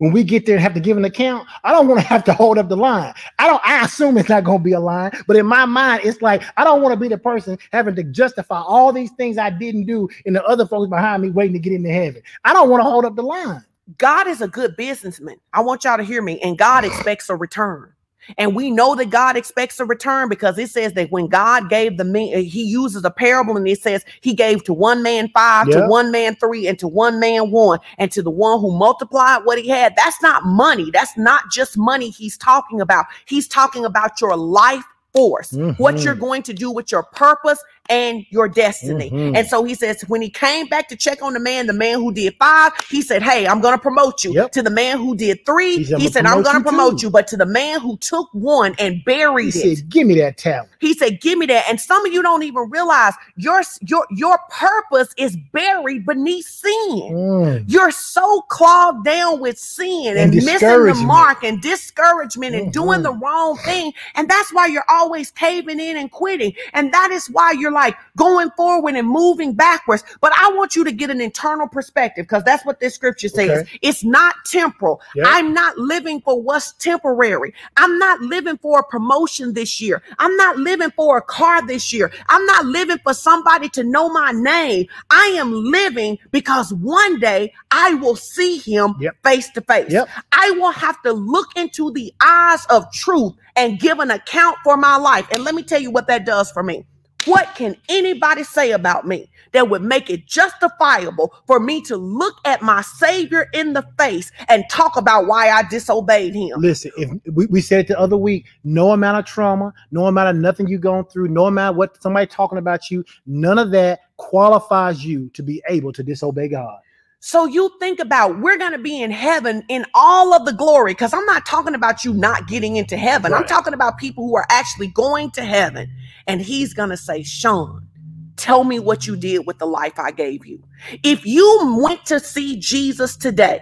When we get there and have to give an account, I don't want to have to hold up the line. I don't. I assume it's not going to be a line, but in my mind, it's like I don't want to be the person having to justify all these things I didn't do and the other folks behind me waiting to get into heaven. I don't want to hold up the line. God is a good businessman. I want y'all to hear me. And God expects a return. And we know that God expects a return because it says that when God gave the man, he uses a parable and it says he gave to one man five, yeah. to one man three, and to one man one, and to the one who multiplied what he had. That's not money. That's not just money he's talking about. He's talking about your life force, mm-hmm. what you're going to do with your purpose and your destiny. Mm-hmm. And so he says, when he came back to check on the man, the man who did five, he said, hey, I'm going to promote you. Yep. To the man who did three, said, he said, I'm going to promote too. you. But to the man who took one and buried he it, he said, give me that talent. He said, give me that. And some of you don't even realize your, your, your purpose is buried beneath sin. Mm. You're so clogged down with sin and, and missing the mark and discouragement mm-hmm. and doing the wrong thing. And that's why you're always caving in and quitting. And that is why you're like going forward and moving backwards. But I want you to get an internal perspective because that's what this scripture says. Okay. It's not temporal. Yep. I'm not living for what's temporary. I'm not living for a promotion this year. I'm not living for a car this year. I'm not living for somebody to know my name. I am living because one day I will see him yep. face to face. Yep. I will have to look into the eyes of truth and give an account for my life. And let me tell you what that does for me. What can anybody say about me that would make it justifiable for me to look at my Savior in the face and talk about why I disobeyed him? Listen, if we, we said it the other week, no amount of trauma, no amount of nothing you've gone through, no amount of what somebody talking about you, none of that qualifies you to be able to disobey God. So you think about, we're going to be in heaven in all of the glory, because I'm not talking about you not getting into heaven. Right. I'm talking about people who are actually going to heaven. And he's going to say, Sean, tell me what you did with the life I gave you. If you went to see Jesus today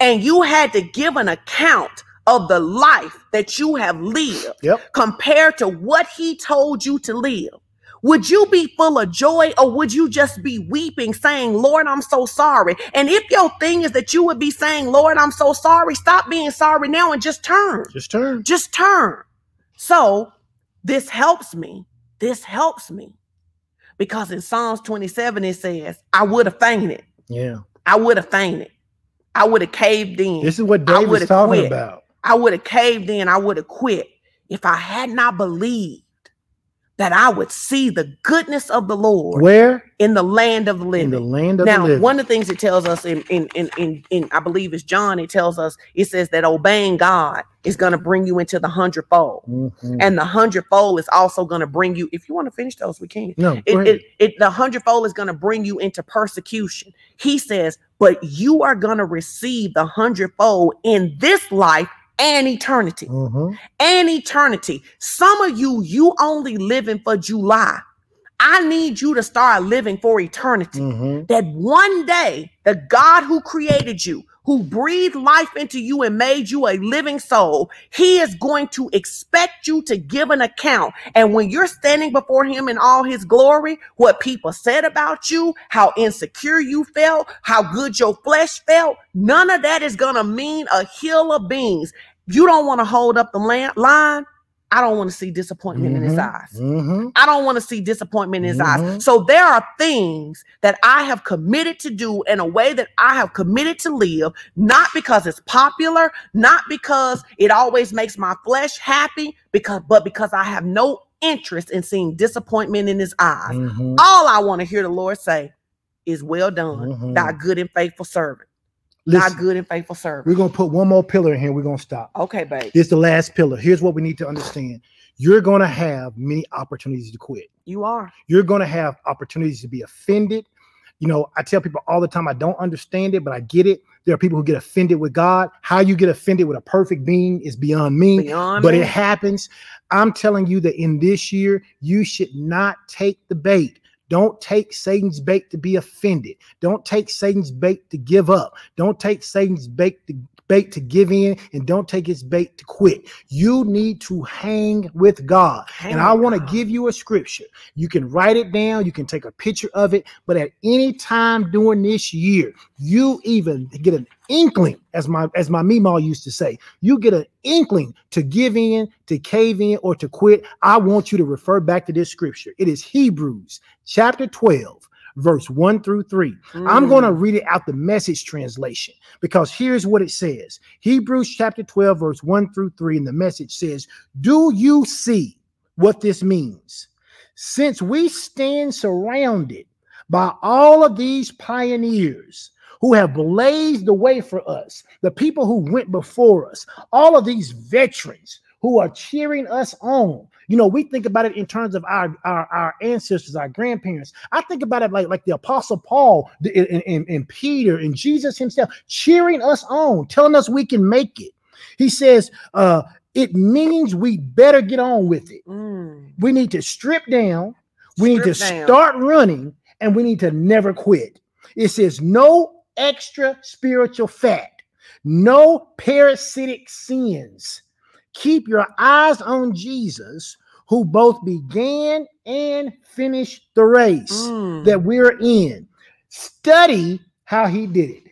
and you had to give an account of the life that you have lived yep. compared to what he told you to live, would you be full of joy or would you just be weeping saying, Lord, I'm so sorry? And if your thing is that you would be saying, Lord, I'm so sorry, stop being sorry now and just turn. Just turn. Just turn. So this helps me. This helps me. Because in Psalms twenty-seven, it says, I would have fainted. Yeah. I would have fainted. I would have caved in. This is what David's talking about. I would have caved in. I would have quit if I had not believed that I would see the goodness of the Lord. Where? In the land of the living. In the land of now, the living. Now, one of the things it tells us in, in, in, in, in, I believe it's John, it tells us, it says that obeying God is going to bring you into the hundredfold. Mm-hmm. And the hundredfold is also going to bring you, if you want to finish those, we can. No, it, it, it, the hundredfold is going to bring you into persecution. He says, but you are going to receive the hundredfold in this life and eternity, mm-hmm. and eternity. Some of you, you only living for July. I need you to start living for eternity. Mm-hmm. That one day, the God who created you, who breathed life into you and made you a living soul, he is going to expect you to give an account. And when you're standing before him in all his glory, what people said about you, how insecure you felt, how good your flesh felt, none of that is going to mean a hill of beans. You don't want to hold up the line. I don't want to see disappointment mm-hmm. in his eyes. Mm-hmm. I don't want to see disappointment in his mm-hmm. eyes. So there are things that I have committed to do in a way that I have committed to live, not because it's popular, not because it always makes my flesh happy, because but because I have no interest in seeing disappointment in his eyes. Mm-hmm. All I want to hear the Lord say is, well done, mm-hmm. thy good and faithful servant. Listen, my good and faithful servant. We're going to put one more pillar in here. We're going to stop. Okay, babe. This is the last pillar. Here's what we need to understand. You're going to have many opportunities to quit. You are. You're going to have opportunities to be offended. You know, I tell people all the time, I don't understand it, but I get it. There are people who get offended with God. How you get offended with a perfect being is beyond me, beyond but me. It happens. I'm telling you that in this year, you should not take the bait. Don't take Satan's bait to be offended. Don't take Satan's bait to give up. Don't take Satan's bait to bait to give in, and don't take his bait to quit. You need to hang with God. Hang and I want to give you a scripture. You can write it down. You can take a picture of it. But at any time during this year, you even get an inkling, as my as my Meemaw used to say, you get an inkling to give in, to cave in, or to quit. I want you to refer back to this scripture. It is Hebrews chapter twelve. Verse one through three. Mm. I'm going to read it out the Message translation, because here's what it says. Hebrews chapter twelve, verse one through three, and the Message says, "Do you see what this means? Since we stand surrounded by all of these pioneers who have blazed the way for us, the people who went before us, all of these veterans who are cheering us on." You know, we think about it in terms of our, our, our ancestors, our grandparents. I think about it like, like the Apostle Paul and, and, and Peter and Jesus himself cheering us on, telling us we can make it. He says, uh, it means we better get on with it. Mm. We need to strip down. We strip need to down. Start running, and we need to never quit. It says no extra spiritual fat, no parasitic sins. Keep your eyes on Jesus, who both began and finished the race mm. that we're in. Study how he did it.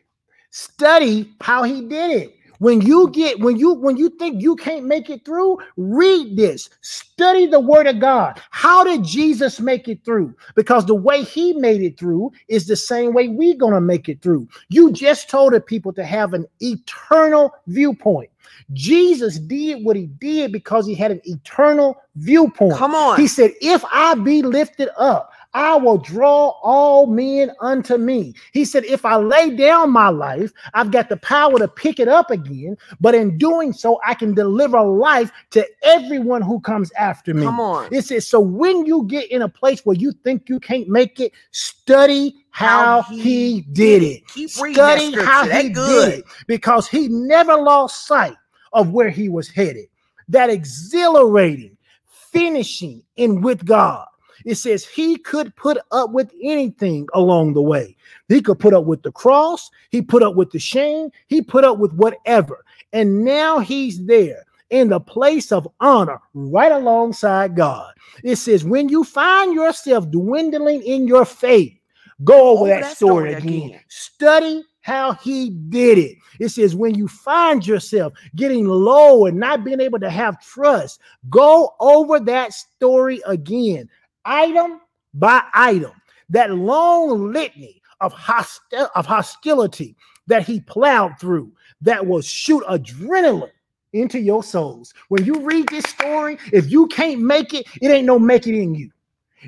Study how he did it. When you get, when you, when you think you can't make it through, read this. Study the word of God. How did Jesus make it through? Because the way he made it through is the same way we're going to make it through. You just told the people to have an eternal viewpoint. Jesus did what he did because he had an eternal viewpoint. Come on. He said, if I be lifted up, I will draw all men unto me. He said, if I lay down my life, I've got the power to pick it up again. But in doing so, I can deliver life to everyone who comes after me. Come on. It says, so when you get in a place where you think you can't make it, study how, how he, he did it. Keep study how That's he good. did it. Because he never lost sight of where he was headed. That exhilarating finishing in with God. It says he could put up with anything along the way. He could put up with the cross. He put up with the shame. He put up with whatever. And now he's there in the place of honor right alongside God. It says when you find yourself dwindling in your faith, go over oh, that, that story, story again. again. Study how he did it. It says when you find yourself getting low and not being able to have trust, go over that story again. Item by item, that long litany of, hosti- of hostility that he plowed through that will shoot adrenaline into your souls. When you read this story, if you can't make it, it ain't no make it in you.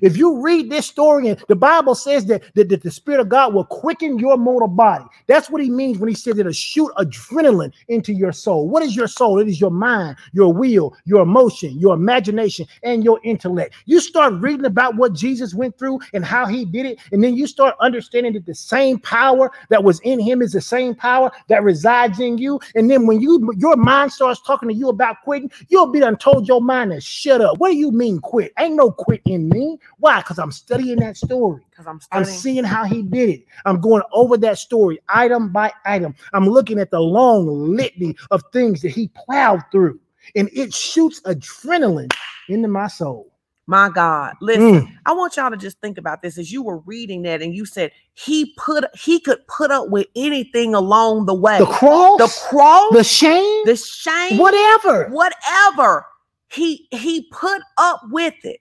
If you read this story, and the Bible says that, that, that the Spirit of God will quicken your mortal body. That's what he means when he says it'll shoot adrenaline into your soul. What is your soul? It is your mind, your will, your emotion, your imagination, and your intellect. You start reading about what Jesus went through and how he did it, and then you start understanding that the same power that was in him is the same power that resides in you. And then when you your mind starts talking to you about quitting, you'll be done told your mind to shut up. What do you mean quit? Ain't no quit in me. Why? Because I'm studying that story. Because I'm studying. I'm seeing how he did it. I'm going over that story item by item. I'm looking at the long litany of things that he plowed through, and it shoots adrenaline into my soul. My God, listen, mm. I want y'all to just think about this. As you were reading that and you said he put he could put up with anything along the way. The cross, the cross, the shame, the shame, whatever, whatever. He he put up with it.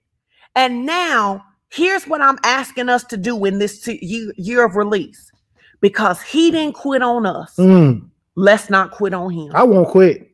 And now, here's what I'm asking us to do in this year of release. Because he didn't quit on us, mm. let's not quit on him. I won't quit.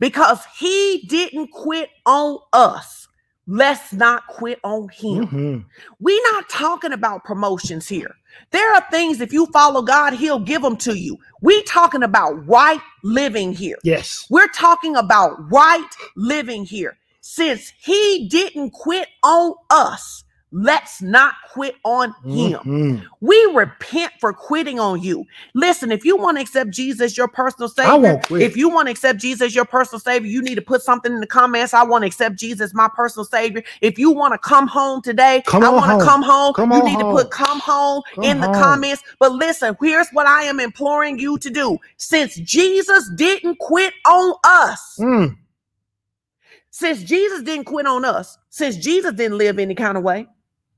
Because he didn't quit on us, Let's not quit on him. Mm-hmm. We're not talking about promotions here. There are things, if you follow God, he'll give them to you. We're talking about right living here. Yes. We're talking about right living here. Since he didn't quit on us, let's not quit on him. Mm-hmm. We repent for quitting on you. Listen, if you want to accept Jesus, your personal savior, I won't quit. If you want to accept Jesus, your personal savior, you need to put something in the comments. I want to accept Jesus, my personal savior. If you want to come home today, come I want home. to come home. Come you need home. to put come home come in the home. comments. But listen, here's what I am imploring you to do. Since Jesus didn't quit on us, mm. since Jesus didn't quit on us, since Jesus didn't live any kind of way,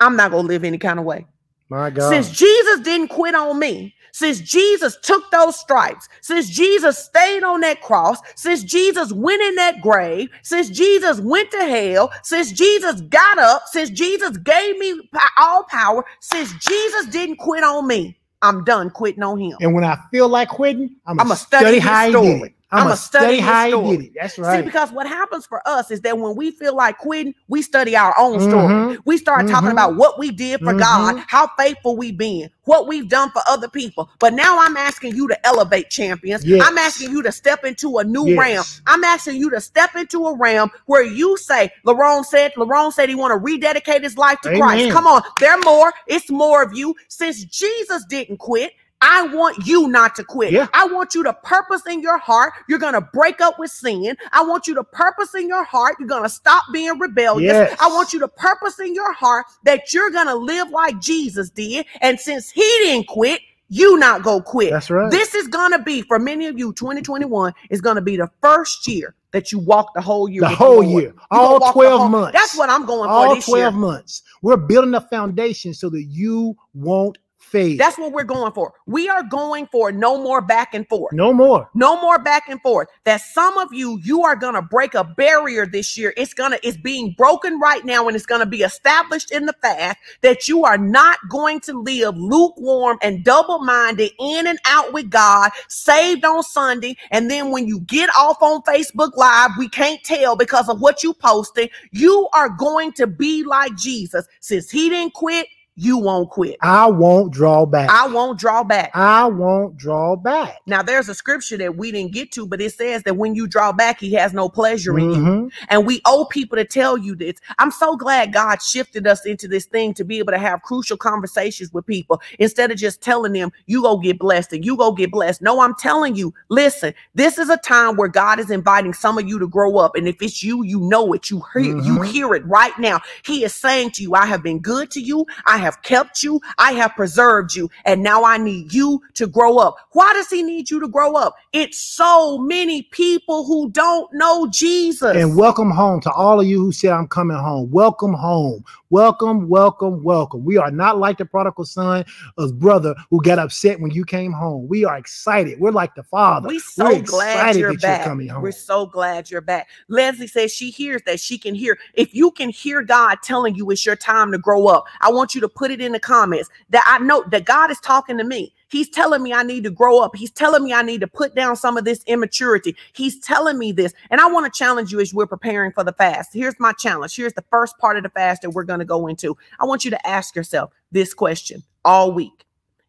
I'm not going to live any kind of way. My God. Since Jesus didn't quit on me, since Jesus took those stripes, since Jesus stayed on that cross, since Jesus went in that grave, since Jesus went to hell, since Jesus got up, since Jesus gave me all power, since Jesus didn't quit on me, I'm done quitting on him. And when I feel like quitting, I'm going to study, study his story. I'm going to study, study how he did it. That's right. See, because what happens for us is that when we feel like quitting, we study our own mm-hmm. story. We start mm-hmm. talking about what we did for mm-hmm. God, how faithful we've been, what we've done for other people. But now I'm asking you to elevate, champions. Yes. I'm asking you to step into a new yes. realm. I'm asking you to step into a realm where you say, Lerone said, Lerone said he want to rededicate his life to Amen. Christ. Come on, there more. It's more of you. Since Jesus didn't quit, I want you not to quit. Yeah. I want you to purpose in your heart. You're going to break up with sin. I want you to purpose in your heart. You're going to stop being rebellious. Yes. I want you to purpose in your heart that you're going to live like Jesus did. And since he didn't quit, you not go quit. That's right. This is going to be, for many of you, twenty twenty-one is going to be the first year that you walk the whole year. The whole year. You're all twelve whole, months. That's what I'm going all for this year. All twelve months. We're building a foundation so that you won't faith. That's what we're going for. We are going for no more back and forth. No more. No more back and forth. That some of you, you are going to break a barrier this year. It's going to, it's being broken right now, and it's going to be established in the fast that you are not going to live lukewarm and double-minded, in and out with God, saved on Sunday. And then when you get off on Facebook Live, we can't tell because of what you posted. You are going to be like Jesus. Since he didn't quit, you won't quit. I won't draw back. I won't draw back. I won't draw back. Now, there's a scripture that we didn't get to, but it says that when you draw back, he has no pleasure mm-hmm. in you. And we owe people to tell you this. I'm so glad God shifted us into this thing to be able to have crucial conversations with people instead of just telling them, you go get blessed and you go get blessed. No, I'm telling you, listen, this is a time where God is inviting some of you to grow up. And if it's you, you know it. You hear, mm-hmm. you hear it right now. He is saying to you, I have been good to you. I have kept you. I have preserved you. And now I need you to grow up. Why does he need you to grow up? It's so many people who don't know Jesus. And welcome home to all of you who said, I'm coming home. Welcome home. Welcome, welcome, welcome. We are not like the prodigal son of brother who got upset when you came home. We are excited. We're like the father. We're so We're glad you're back. You're coming home. We're so glad you're back. Leslie says she hears that she can hear. If you can hear God telling you it's your time to grow up, I want you to put it in the comments that I know that God is talking to me. He's telling me I need to grow up. He's telling me I need to put down some of this immaturity. He's telling me this. And I want to challenge you as we're preparing for the fast. Here's my challenge. Here's the first part of the fast that we're going to go into. I want you to ask yourself this question all week.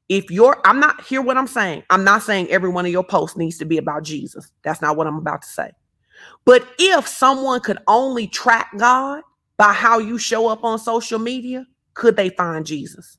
If you're, I'm not, hear what I'm saying. I'm not saying every one of your posts needs to be about Jesus. That's not what I'm about to say. But if someone could only track God by how you show up on social media, could they find Jesus?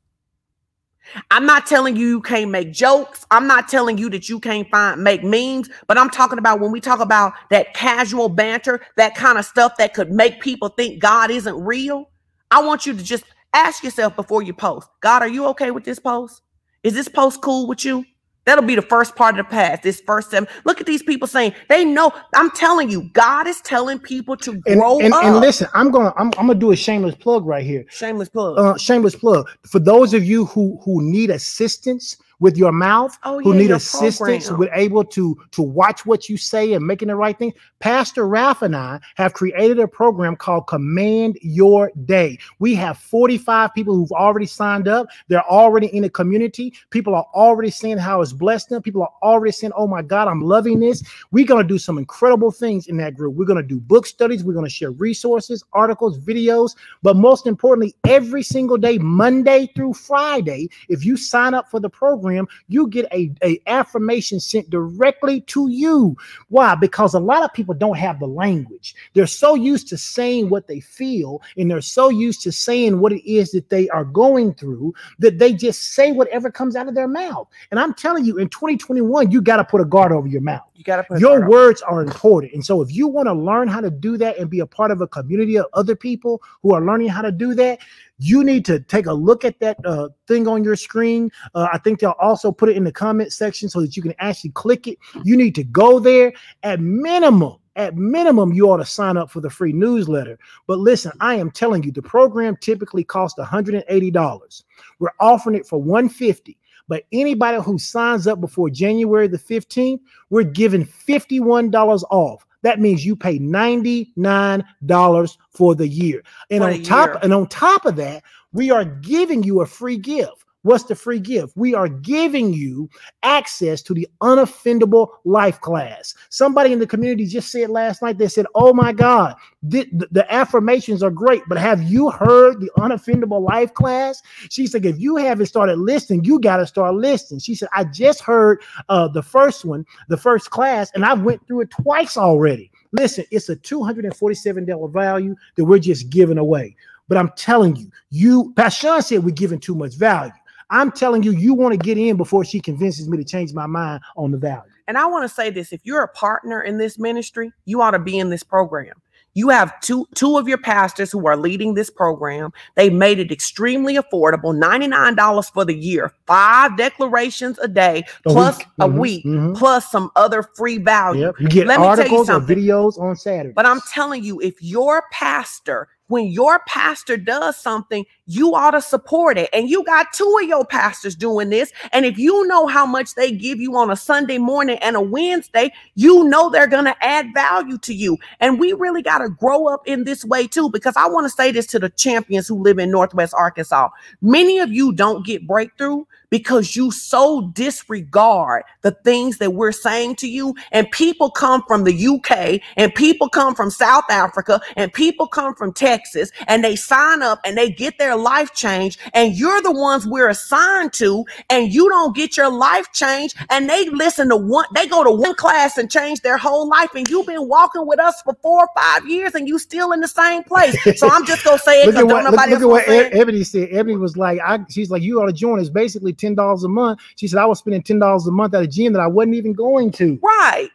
I'm not telling you you can't make jokes. I'm not telling you that you can't find make memes, but I'm talking about when we talk about that casual banter, that kind of stuff that could make people think God isn't real. I want you to just ask yourself before you post, God, are you okay with this post? Is this post cool with you? That'll be the first part of the past. This first seven. Look at these people saying they know. I'm telling you, God is telling people to grow and, and, up. And listen, I'm going. I'm, I'm going to do a shameless plug right here. Shameless plug. Uh, shameless plug for those of you who who need assistance with your mouth, oh, yeah, who need assistance, program. Who are able to, to watch what you say and making the right thing. Pastor Ralph and I have created a program called Command Your Day. We have forty-five people who've already signed up. They're already in the community. People are already seeing how it's blessed them. People are already saying, oh my God, I'm loving this. We're going to do some incredible things in that group. We're going to do book studies. We're going to share resources, articles, videos. But most importantly, every single day, Monday through Friday, if you sign up for the program, you get a, a affirmation sent directly to you. Why? Because a lot of people don't have the language. They're so used to saying what they feel, and they're so used to saying what it is that they are going through that they just say whatever comes out of their mouth. And I'm telling you, in twenty twenty-one, you got to put a guard over your mouth. You got to put your words are important. And so if you want to learn how to do that and be a part of a community of other people who are learning how to do that, you need to take a look at that uh, thing on your screen. Uh, I think they'll also put it in the comment section so that you can actually click it. You need to go there. At minimum, at minimum, you ought to sign up for the free newsletter. But listen, I am telling you, the program typically costs one hundred eighty dollars. We're offering it for one hundred fifty dollars. But anybody who signs up before January the fifteenth, we're giving fifty-one dollars off. That means you pay ninety-nine dollars for the year. And on top, and on top of that, we are giving you a free gift. What's the free gift? We are giving you access to the Unoffendable Life class. Somebody in the community just said last night, they said, oh my God, the, the, the affirmations are great, but have you heard the Unoffendable Life class? She said, if you haven't started listening, you got to start listening. She said, I just heard uh, the first one, the first class, and I went through it twice already. Listen, it's a two hundred forty-seven dollars value that we're just giving away. But I'm telling you, you, Pastor Sean said we're giving too much value. I'm telling you, you want to get in before she convinces me to change my mind on the value. And I want to say this. If you're a partner in this ministry, you ought to be in this program. You have two, two of your pastors who are leading this program. They made it extremely affordable, ninety-nine dollars for the year, five declarations a day, a plus week. a mm-hmm. week, mm-hmm. plus some other free value. Yep. You get Let articles me tell you something. Or videos on Saturdays. But I'm telling you, if your pastor When your pastor does something, you ought to support it. And you got two of your pastors doing this. And if you know how much they give you on a Sunday morning and a Wednesday, you know they're going to add value to you. And we really got to grow up in this way, too, because I want to say this to the champions who live in Northwest Arkansas. Many of you don't get breakthrough because you so disregard the things that we're saying to you. And people come from the U K, and people come from South Africa, and people come from Texas, and they sign up and they get their life changed. And you're the ones we're assigned to, and you don't get your life changed. And they listen to one, they go to one class and change their whole life. And you've been walking with us for four or five years, and you still in the same place. So I'm just gonna say it because don't nobody look, look else at what Ebony said. Ebony was like, I, she's like, you ought to join us. Basically, ten dollars a month. She said, I was spending ten dollars a month at a gym that I wasn't even going to. Right.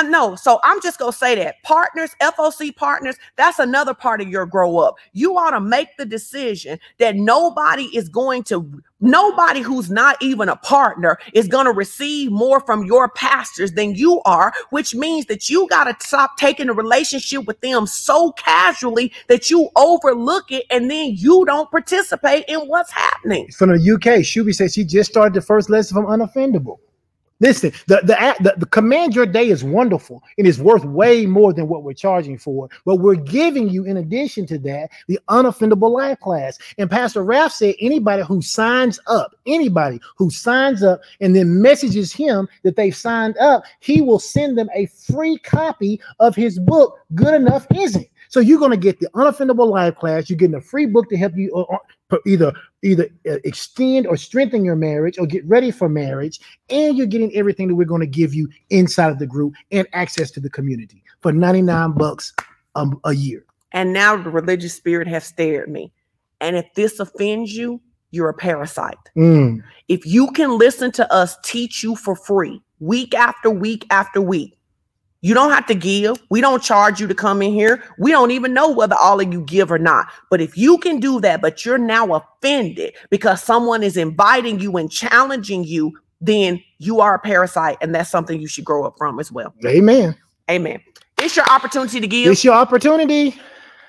I know. So I'm just going to say that partners, F O C partners, that's another part of your grow up. You ought to make the decision that nobody is going to Nobody who's not even a partner is going to receive more from your pastors than you are, which means that you got to stop taking the relationship with them so casually that you overlook it and then you don't participate in what's happening. From the U K, Shuby said she just started the first lesson from Unoffendable. Listen, the, the the the Command Your Day is wonderful. It is worth way more than what we're charging for. But we're giving you, in addition to that, the Unoffendable Life class. And Pastor Ralph said anybody who signs up, anybody who signs up and then messages him that they've signed up, he will send them a free copy of his book, Good Enough Isn't. So you're going to get the Unoffendable Life class. You're getting a free book to help you or, or either either extend or strengthen your marriage or get ready for marriage. And you're getting everything that we're going to give you inside of the group and access to the community for ninety-nine bucks a, a year. And now the religious spirit has stared me. And if this offends you, you're a parasite. Mm. If you can listen to us teach you for free week after week after week, you don't have to give. We don't charge you to come in here. We don't even know whether all of you give or not. But if you can do that, but you're now offended because someone is inviting you and challenging you, then you are a parasite. And that's something you should grow up from as well. Amen. Amen. It's your opportunity to give. It's your opportunity.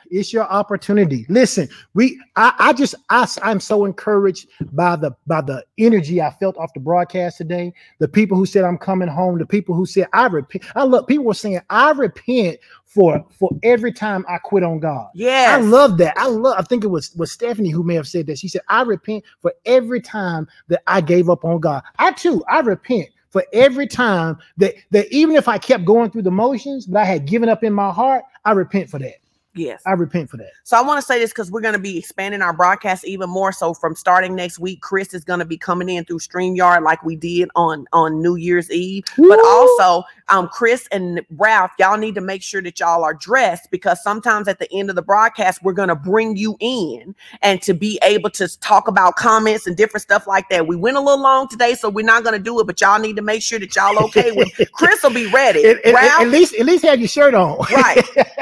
It's your opportunity. Listen, we I, I just I, I'm so encouraged by the by the energy I felt off the broadcast today. The people who said I'm coming home, the people who said I repent. I love people were saying I repent for for every time I quit on God. Yeah, I love that. I love I think it was, was Stephanie who may have said that. She said, I repent for every time that I gave up on God. I too, I repent. For every time that, that even if I kept going through the motions, but I had given up in my heart, I repent for that. Yes. I repent for that. So I want to say this because we're going to be expanding our broadcast even more. So from starting next week, Chris is going to be coming in through StreamYard like we did on, on New Year's Eve. Woo! But also um, Chris and Ralph, y'all need to make sure that y'all are dressed because sometimes at the end of the broadcast, we're going to bring you in and to be able to talk about comments and different stuff like that. We went a little long today, so we're not going to do it, but y'all need to make sure that y'all okay with it. Chris will be ready. It, it, Ralph, it, at least, at least have your shirt on. Right,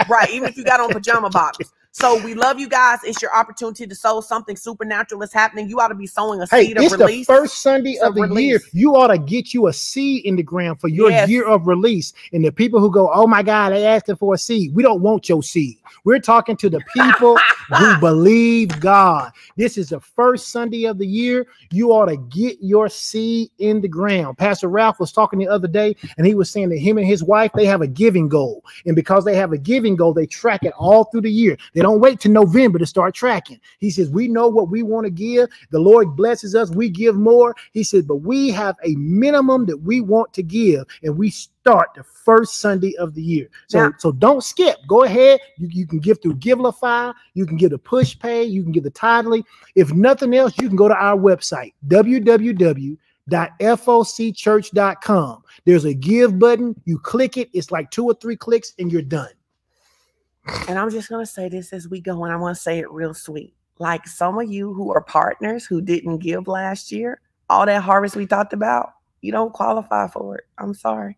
right. Even if you got on pajama box. So we love you guys. It's your opportunity to sow something supernatural is happening. You ought to be sowing a seed hey, of release. It's the first Sunday it's of the release. Year. You ought to get you a seed in the ground for your yes. year of release. And the people who go, oh my God, they asking for a seed. We don't want your seed. We're talking to the people who believe God. This is the first Sunday of the year. You ought to get your seed in the ground. Pastor Ralph was talking the other day, and he was saying that him and his wife, they have a giving goal. And because they have a giving goal, they track it all through the year. They don't Don't wait till November to start tracking. He says, we know what we want to give. The Lord blesses us. We give more. He said, but we have a minimum that we want to give. And we start the first Sunday of the year. So, yeah. so don't skip. Go ahead. You, you can give through Givelify. You can give the push pay. You can give the Tidely. If nothing else, you can go to our website, w w w dot f o c church dot com. There's a give button. You click it. It's like two or three clicks and you're done. And I'm just going to say this as we go, and I want to say it real sweet. Like some of you who are partners who didn't give last year, all that harvest we talked about, you don't qualify for it. I'm sorry.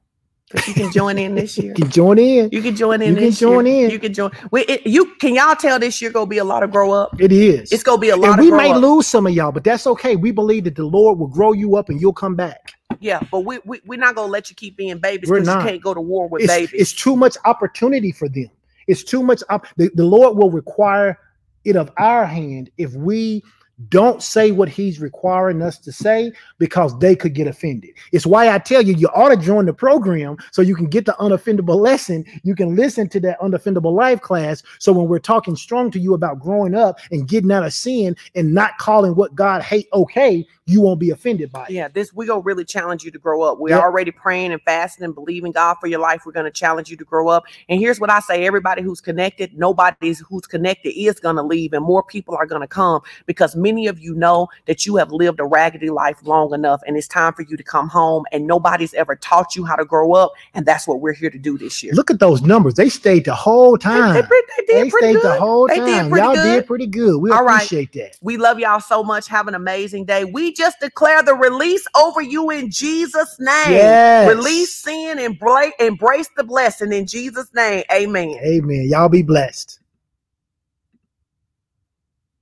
But you can join in this year. You can join in. You can join in you this can join year. In. You can join in. You can y'all tell this year going to be a lot of grow up? It is. It's going to be a lot and of grow up. We may lose some of y'all, but that's okay. We believe that the Lord will grow you up and you'll come back. Yeah, but we, we, we're not going to let you keep being babies because you can't go to war with it's, babies. It's too much opportunity for them. It's too much. Up. The, the Lord will require it of our hand if we don't say what he's requiring us to say because they could get offended. It's why I tell you, you ought to join the program so you can get the unoffendable lesson. You can listen to that unoffendable life class. So when we're talking strong to you about growing up and getting out of sin and not calling what God hate okay, you won't be offended by it. Yeah, this we're going to really challenge you to grow up. We're yep. already praying and fasting and believing God for your life. We're going to challenge you to grow up. And here's what I say. Everybody who's connected, nobody who's connected is going to leave and more people are going to come because many of you know that you have lived a raggedy life long enough and it's time for you to come home and nobody's ever taught you how to grow up. And that's what we're here to do this year. Look at those numbers. They stayed the whole time. They, they, they did they pretty stayed good. The whole they time. Did y'all good. Did pretty good. We All appreciate right. that. We love y'all so much. Have an amazing day. We just declare the release over you in Jesus' name. Yes. Release sin and embrace the blessing in Jesus' name. Amen. Amen. Y'all be blessed.